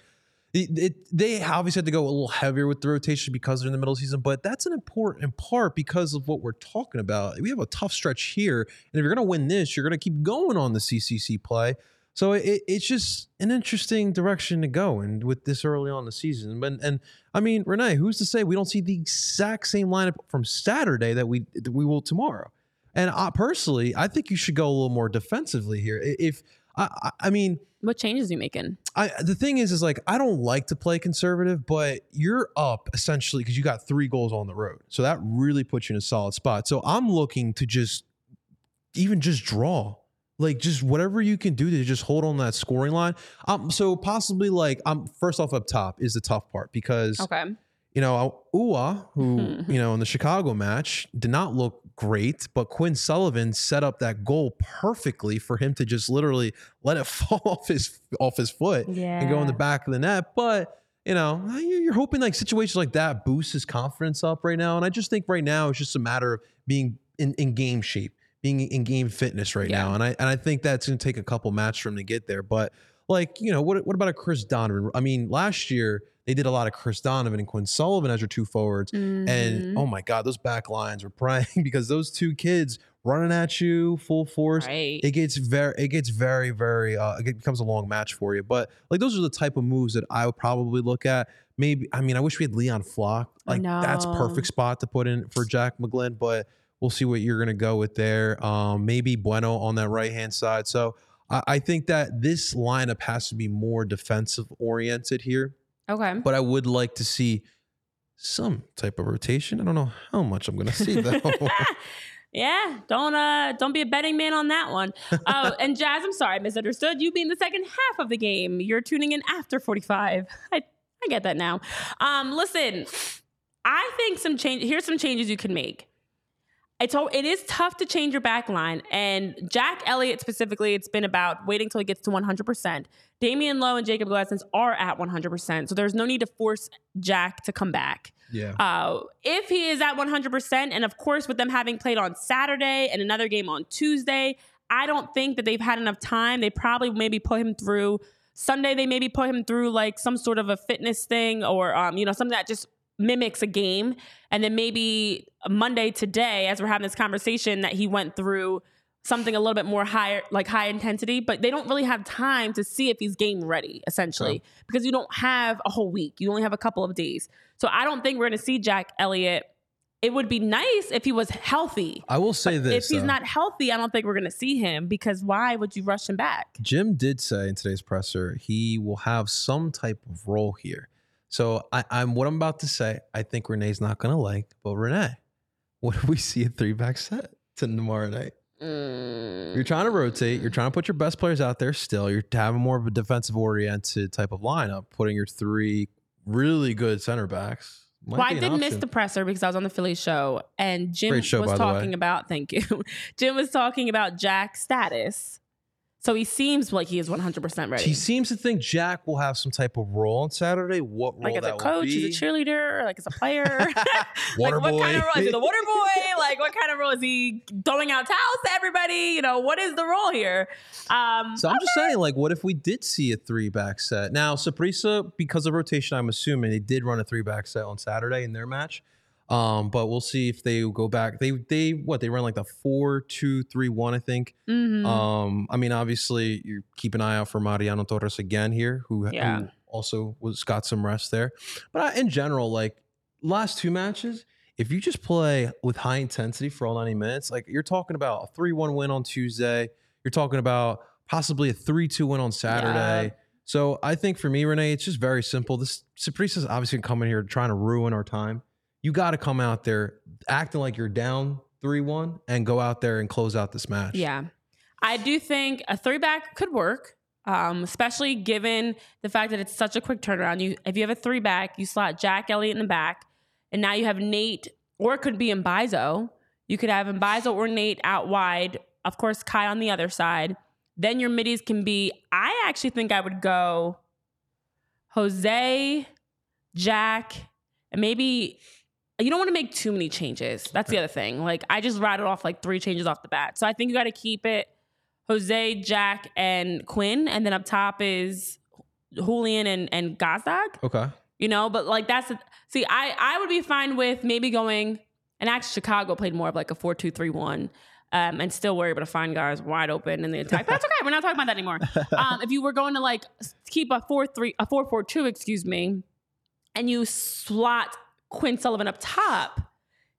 They obviously had to go a little heavier with the rotation because they're in the middle of the season, but that's an important part because of what we're talking about. We have a tough stretch here, and if you're going to win this, you're going to keep going on the CCC play. So it's just an interesting direction to go in with this early on in the season. And I mean, Renee, who's to say we don't see the exact same lineup from Saturday that we will tomorrow? And personally, I think you should go a little more defensively here. I mean, what changes are you making? The thing is like, I don't like to play conservative, but you're up essentially because you got 3 goals on the road. So that really puts you in a solid spot. So I'm looking to just draw. Like, just whatever you can do to just hold on that scoring line. So possibly, like, first off up top is the tough part because, you know, Uhre, who, you know, in the Chicago match did not look great, but Quinn Sullivan set up that goal perfectly for him to just literally let it fall off his foot and go in the back of the net. But, you know, you're hoping, like, situations like that boost his confidence up right now. And I just think right now it's just a matter of being in game shape. Being in game fitness right now. And I think that's going to take a couple matches for him to get there. But, like, you know, what about a Chris Donovan? I mean, last year they did a lot of Chris Donovan and Quinn Sullivan as your two forwards. And, oh, my God, those back lines were praying because those two kids running at you full force. It becomes a long match for you. But, like, those are the type of moves that I would probably look at. Maybe, I mean, I wish we had Leon Flach. Like, that's a perfect spot to put in for Jack McGlynn. But we'll see what you're going to go with there. Maybe Bueno on that right-hand side. So I think that this lineup has to be more defensive-oriented here. But I would like to see some type of rotation. I don't know how much I'm going to see, though. Don't be a betting man on that one. Oh, and Jazz, I'm sorry, I misunderstood. You being the second half of the game. You're tuning in after 45. I get that now. Listen, I think here's some changes you can make. It is tough to change your back line. And Jack Elliott specifically, it's been about waiting until he gets to 100%. Damian Lowe and Jacob Glesnes are at 100%. So there's no need to force Jack to come back. If he is at 100%, and of course, with them having played on Saturday and another game on Tuesday, I don't think that they've had enough time. They probably maybe put him through Sunday. They maybe put him through like some sort of a fitness thing or, you know, something that just mimics a game. And then maybe Monday today, as we're having this conversation, that he went through something a little bit more higher, like high intensity, but they don't really have time to see if he's game ready, essentially, because you don't have a whole week. You only have a couple of days. So I don't think we're going to see Jack Elliott. It would be nice if he was healthy. I will say this. If he's not healthy, I don't think we're going to see him because why would you rush him back? Jim did say in today's presser, he will have some type of role here. So I'm what I'm about to say, I think Renee's not going to like, but Renee, what if we see a 3-back set to tomorrow night? You're trying to rotate. You're trying to put your best players out there still. You're having more of a defensive-oriented type of lineup, putting your 3 really good center backs. Well, I did miss the presser because I was on the Philly show, and Jim was talking about, thank you, Jim was talking about Jack's status. So he seems like he is 100% ready. He seems to think Jack will have some type of role on Saturday. What role that will be? Like as a coach, as a cheerleader, like as a player. Water boy. What kind of role? Is he the water boy? Like what kind of role? Is he throwing out towels to everybody? You know, what is the role here? So I'm just saying, like, what if we did see a 3-back set? Now, Saprissa, because of rotation, I'm assuming they did run a 3-back set on Saturday in their match. But we'll see if they go back. They run like the 4-2-3-1, I think. I mean, obviously you keep an eye out for Mariano Torres again here, who also got some rest there. But in general, like last 2 matches, if you just play with high intensity for all 90 minutes, like you're talking about a 3-1 win on Tuesday. You're talking about possibly a 3-2 win on Saturday. So I think for me, Renee, it's just very simple. This Saprissa's obviously coming here trying to ruin our time. You got to come out there acting like you're down 3-1 and go out there and close out this match. Yeah. I do think a 3-back could work, especially given the fact that it's such a quick turnaround. If you have a 3-back, you slot Jack Elliott in the back, and now you have Nate, or it could be Mbaizo. You could have Mbaizo or Nate out wide. Of course, Kai on the other side. Then your middies can be, I actually think I would go Jose, Jack, and maybe... You don't want to make too many changes. That's the other thing. Like, I just rattled off like 3 changes off the bat. So I think you got to keep it Jose, Jack, and Quinn. And then up top is Julian and Gazdag. Okay. You know, but like that's, see, I would be fine with maybe going, and actually Chicago played more of like a 4-2-3-1. And still were able to find guys wide open in the attack. But that's okay. We're not talking about that anymore. If you were going to like keep a 4-4-2, excuse me, and you slot Quinn Sullivan up top,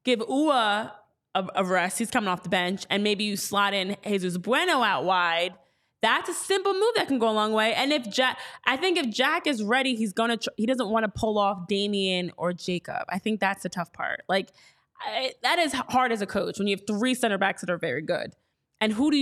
give Uhre a rest. He's coming off the bench, and maybe you slot in Jesus Bueno out wide. That's a simple move that can go a long way. And if Jack, I think if Jack is ready, he's gonna. He doesn't want to pull off Damian or Jacob. I think that's the tough part. Like. That is hard as a coach when you have three center backs that are very good, and who do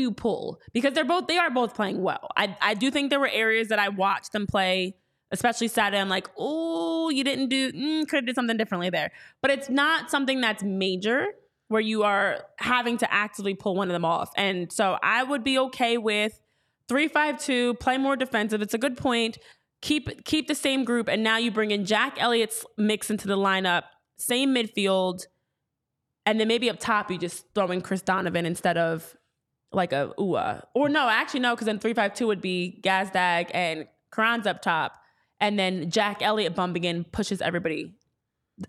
you pull, because they are both playing well. I do think there were areas that I watched them play, especially Saturday. I'm like, oh, you didn't do, could have did something differently there. But it's not something that's major where you are having to actively pull one of them off. And so I would be okay with 3-5-2, play more defensive. It's a good point. Keep the same group, and now you bring in Jack Elliott's mix into the lineup. Same midfield, and then maybe up top you just throw in Chris Donovan instead of like a Uhre. Or no, actually no, because then 3-5-2 would be Gazdag and Karan's up top, and then Jack Elliott bumping in pushes everybody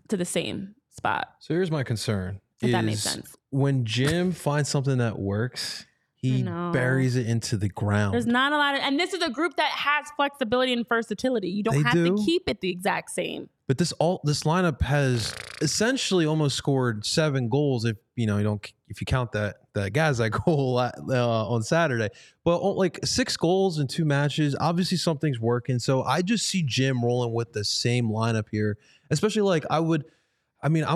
to the same spot. So here's my concern. If that makes sense. When Jim finds something that works, he buries it into the ground. There's not a lot of, and this is a group that has flexibility and versatility. You don't have to keep it the exact same. But this lineup has essentially almost scored 7 goals if you count that Gazdag goal on Saturday. But like 6 goals in 2 matches, obviously something's working. So I just see Jim rolling with the same lineup here. Especially like I'm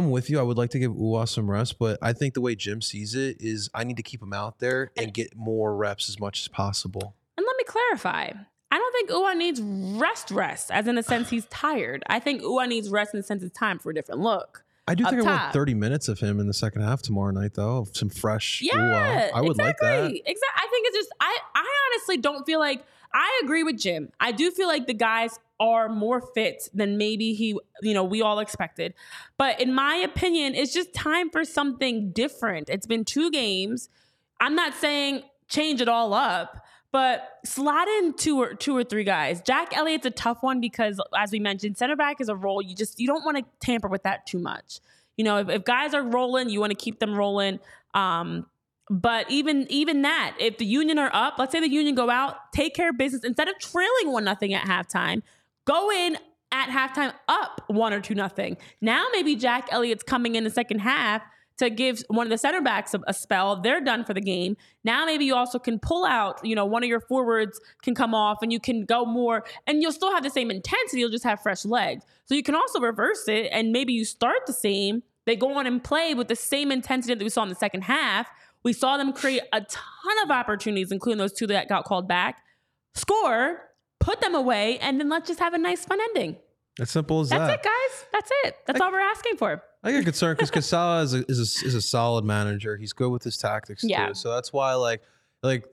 with you. I would like to give Uhre some rest, but I think the way Jim sees it is I need to keep him out there and get more reps as much as possible. And let me clarify. I don't think Uhre needs rest, as in the sense he's tired. I think Uhre needs rest in the sense it's time for a different look. I do think I want 30 minutes of him in the second half tomorrow night, though, of some fresh Uhre. I would like that. Exactly. I think it's just, I honestly don't feel like, I agree with Jim. I do feel like the guys are more fit than maybe we all expected. But in my opinion, it's just time for something different. It's been 2 games. I'm not saying change it all up, but slot in two or three guys. Jack Elliott's a tough one because, as we mentioned, center back is a role you don't want to tamper with that too much. You know, if guys are rolling, you want to keep them rolling. But even that, if the Union are up, let's say the Union go out, take care of business instead of trailing 1-0 at halftime. Go in at halftime up 1 or 2-0. Now maybe Jack Elliott's coming in the second half to give one of the center backs a spell. They're done for the game. Now maybe you also can pull out, one of your forwards can come off and you can go more, and you'll still have the same intensity. You'll just have fresh legs. So you can also reverse it, and maybe you start the same. They go on and play with the same intensity that we saw in the second half. We saw them create a ton of opportunities, including those 2 that got called back. Score, put them away, and then let's just have a nice, fun ending. As simple as that. That's it, guys. That's it. That's all we're asking for. I get concerned because Casala is a solid manager. He's good with his tactics too. So that's why like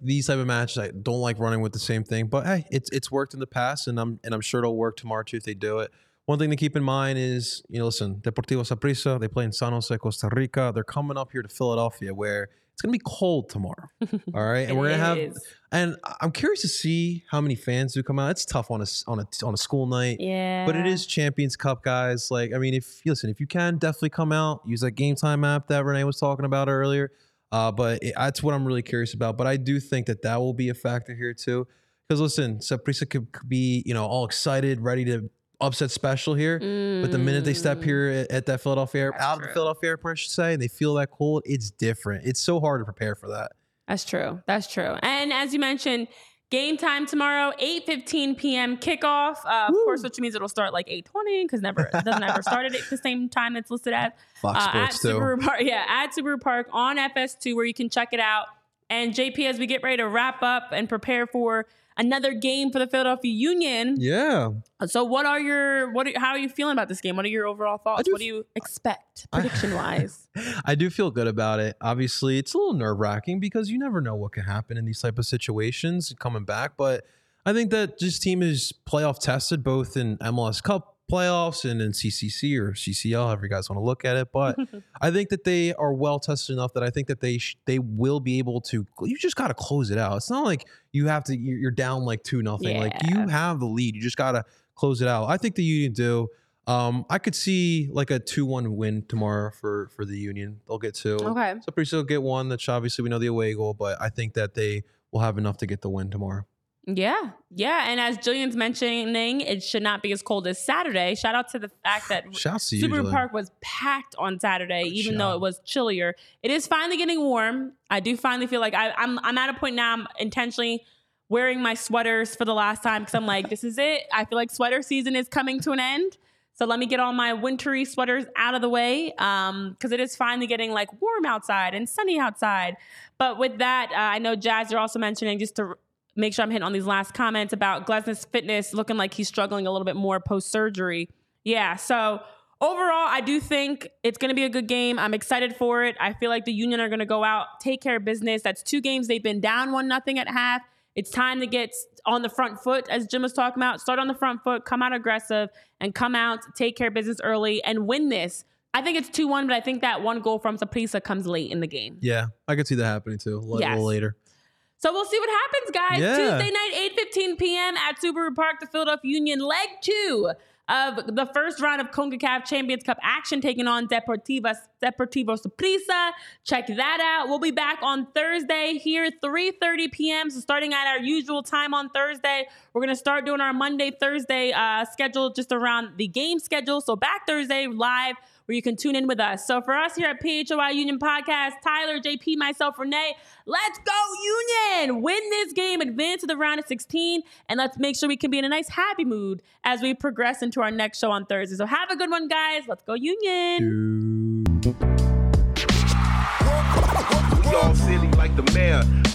these type of matches, I don't like running with the same thing. But hey, it's worked in the past, and I'm sure it'll work tomorrow too if they do it. One thing to keep in mind is, listen, Deportivo Saprissa, they play in San Jose, Costa Rica. They're coming up here to Philadelphia where it's going to be cold tomorrow. All right. And and I'm curious to see how many fans do come out. It's tough on a school night. Yeah. But it is Champions Cup, guys. Like, I mean, if you can, definitely come out, use that Game Time app that Renee was talking about earlier. But that's what I'm really curious about. But I do think that will be a factor here too. Because listen, Saprissa could be, all excited, ready to upset special here, but the minute they step here at that Philadelphia airport, I should say, and they feel that cold, it's different. It's so hard to prepare for that. That's true. And as you mentioned, game time tomorrow, 8:15 p.m. kickoff. Of course, which means it'll start like 8:20 because it doesn't ever start at the same time it's listed at Fox Sports at Subaru Park. Yeah, at Subaru Park on FS2, where you can check it out. And JP, as we get ready to wrap up and prepare for another game for the Philadelphia Union. Yeah. So how are you feeling about this game? What are your overall thoughts? What do you expect prediction-wise? I do feel good about it. Obviously, it's a little nerve-wracking because you never know what can happen in these type of situations coming back. But I think that this team is playoff-tested both in MLS Cup playoffs and then CCC or CCL, however you guys want to look at it. But I think that they are well tested enough that I think that they will be able to. You just got to close it out. It's not like you have to. You're down like 2-0. Yeah. Like you have the lead. You just got to close it out. I think the Union do. I could see like a 2-1 win tomorrow for the Union. They'll get two. Okay. So pretty soon get one. That's obviously we know the away goal, but I think that they will have enough to get the win tomorrow. Yeah. Yeah. And as Jillian's mentioning, it should not be as cold as Saturday. Shout out to the fact that Subaru Park was packed on Saturday, even though it was chillier. It is finally getting warm. I do finally feel like I'm at a point now I'm intentionally wearing my sweaters for the last time because I'm like, this is it. I feel like sweater season is coming to an end. So let me get all my wintry sweaters out of the way because it is finally getting like warm outside and sunny outside. But with that, I know Jazz, you're also mentioning just to make sure I'm hitting on these last comments about Glesnes' fitness looking like he's struggling a little bit more post-surgery. Yeah, so overall, I do think it's going to be a good game. I'm excited for it. I feel like the Union are going to go out, take care of business. That's two games they've been down 1-0 at half. It's time to get on the front foot, as Jim was talking about. Start on the front foot, come out aggressive, and come out, take care of business early, and win this. I think it's 2-1, but I think that one goal from Saprissa comes late in the game. Yeah, I could see that happening too, a little later. So we'll see what happens, guys. Yeah. Tuesday night, 8:15 p.m. at Subaru Park, the Philadelphia Union, leg 2 of the first round of CONCACAF Champions Cup action, taking on Deportivo Saprissa. Check that out. We'll be back on Thursday here, 3:30 p.m. So starting at our usual time on Thursday, we're going to start doing our Monday-Thursday schedule just around the game schedule. So back Thursday live, where you can tune in with us. So for us here at PHOY Union Podcast, Tyler, JP, myself, Renee, let's go Union! Win this game, advance to the round of 16, and let's make sure we can be in a nice happy mood as we progress into our next show on Thursday. So have a good one, guys. Let's go Union! Y'all silly like the mayor.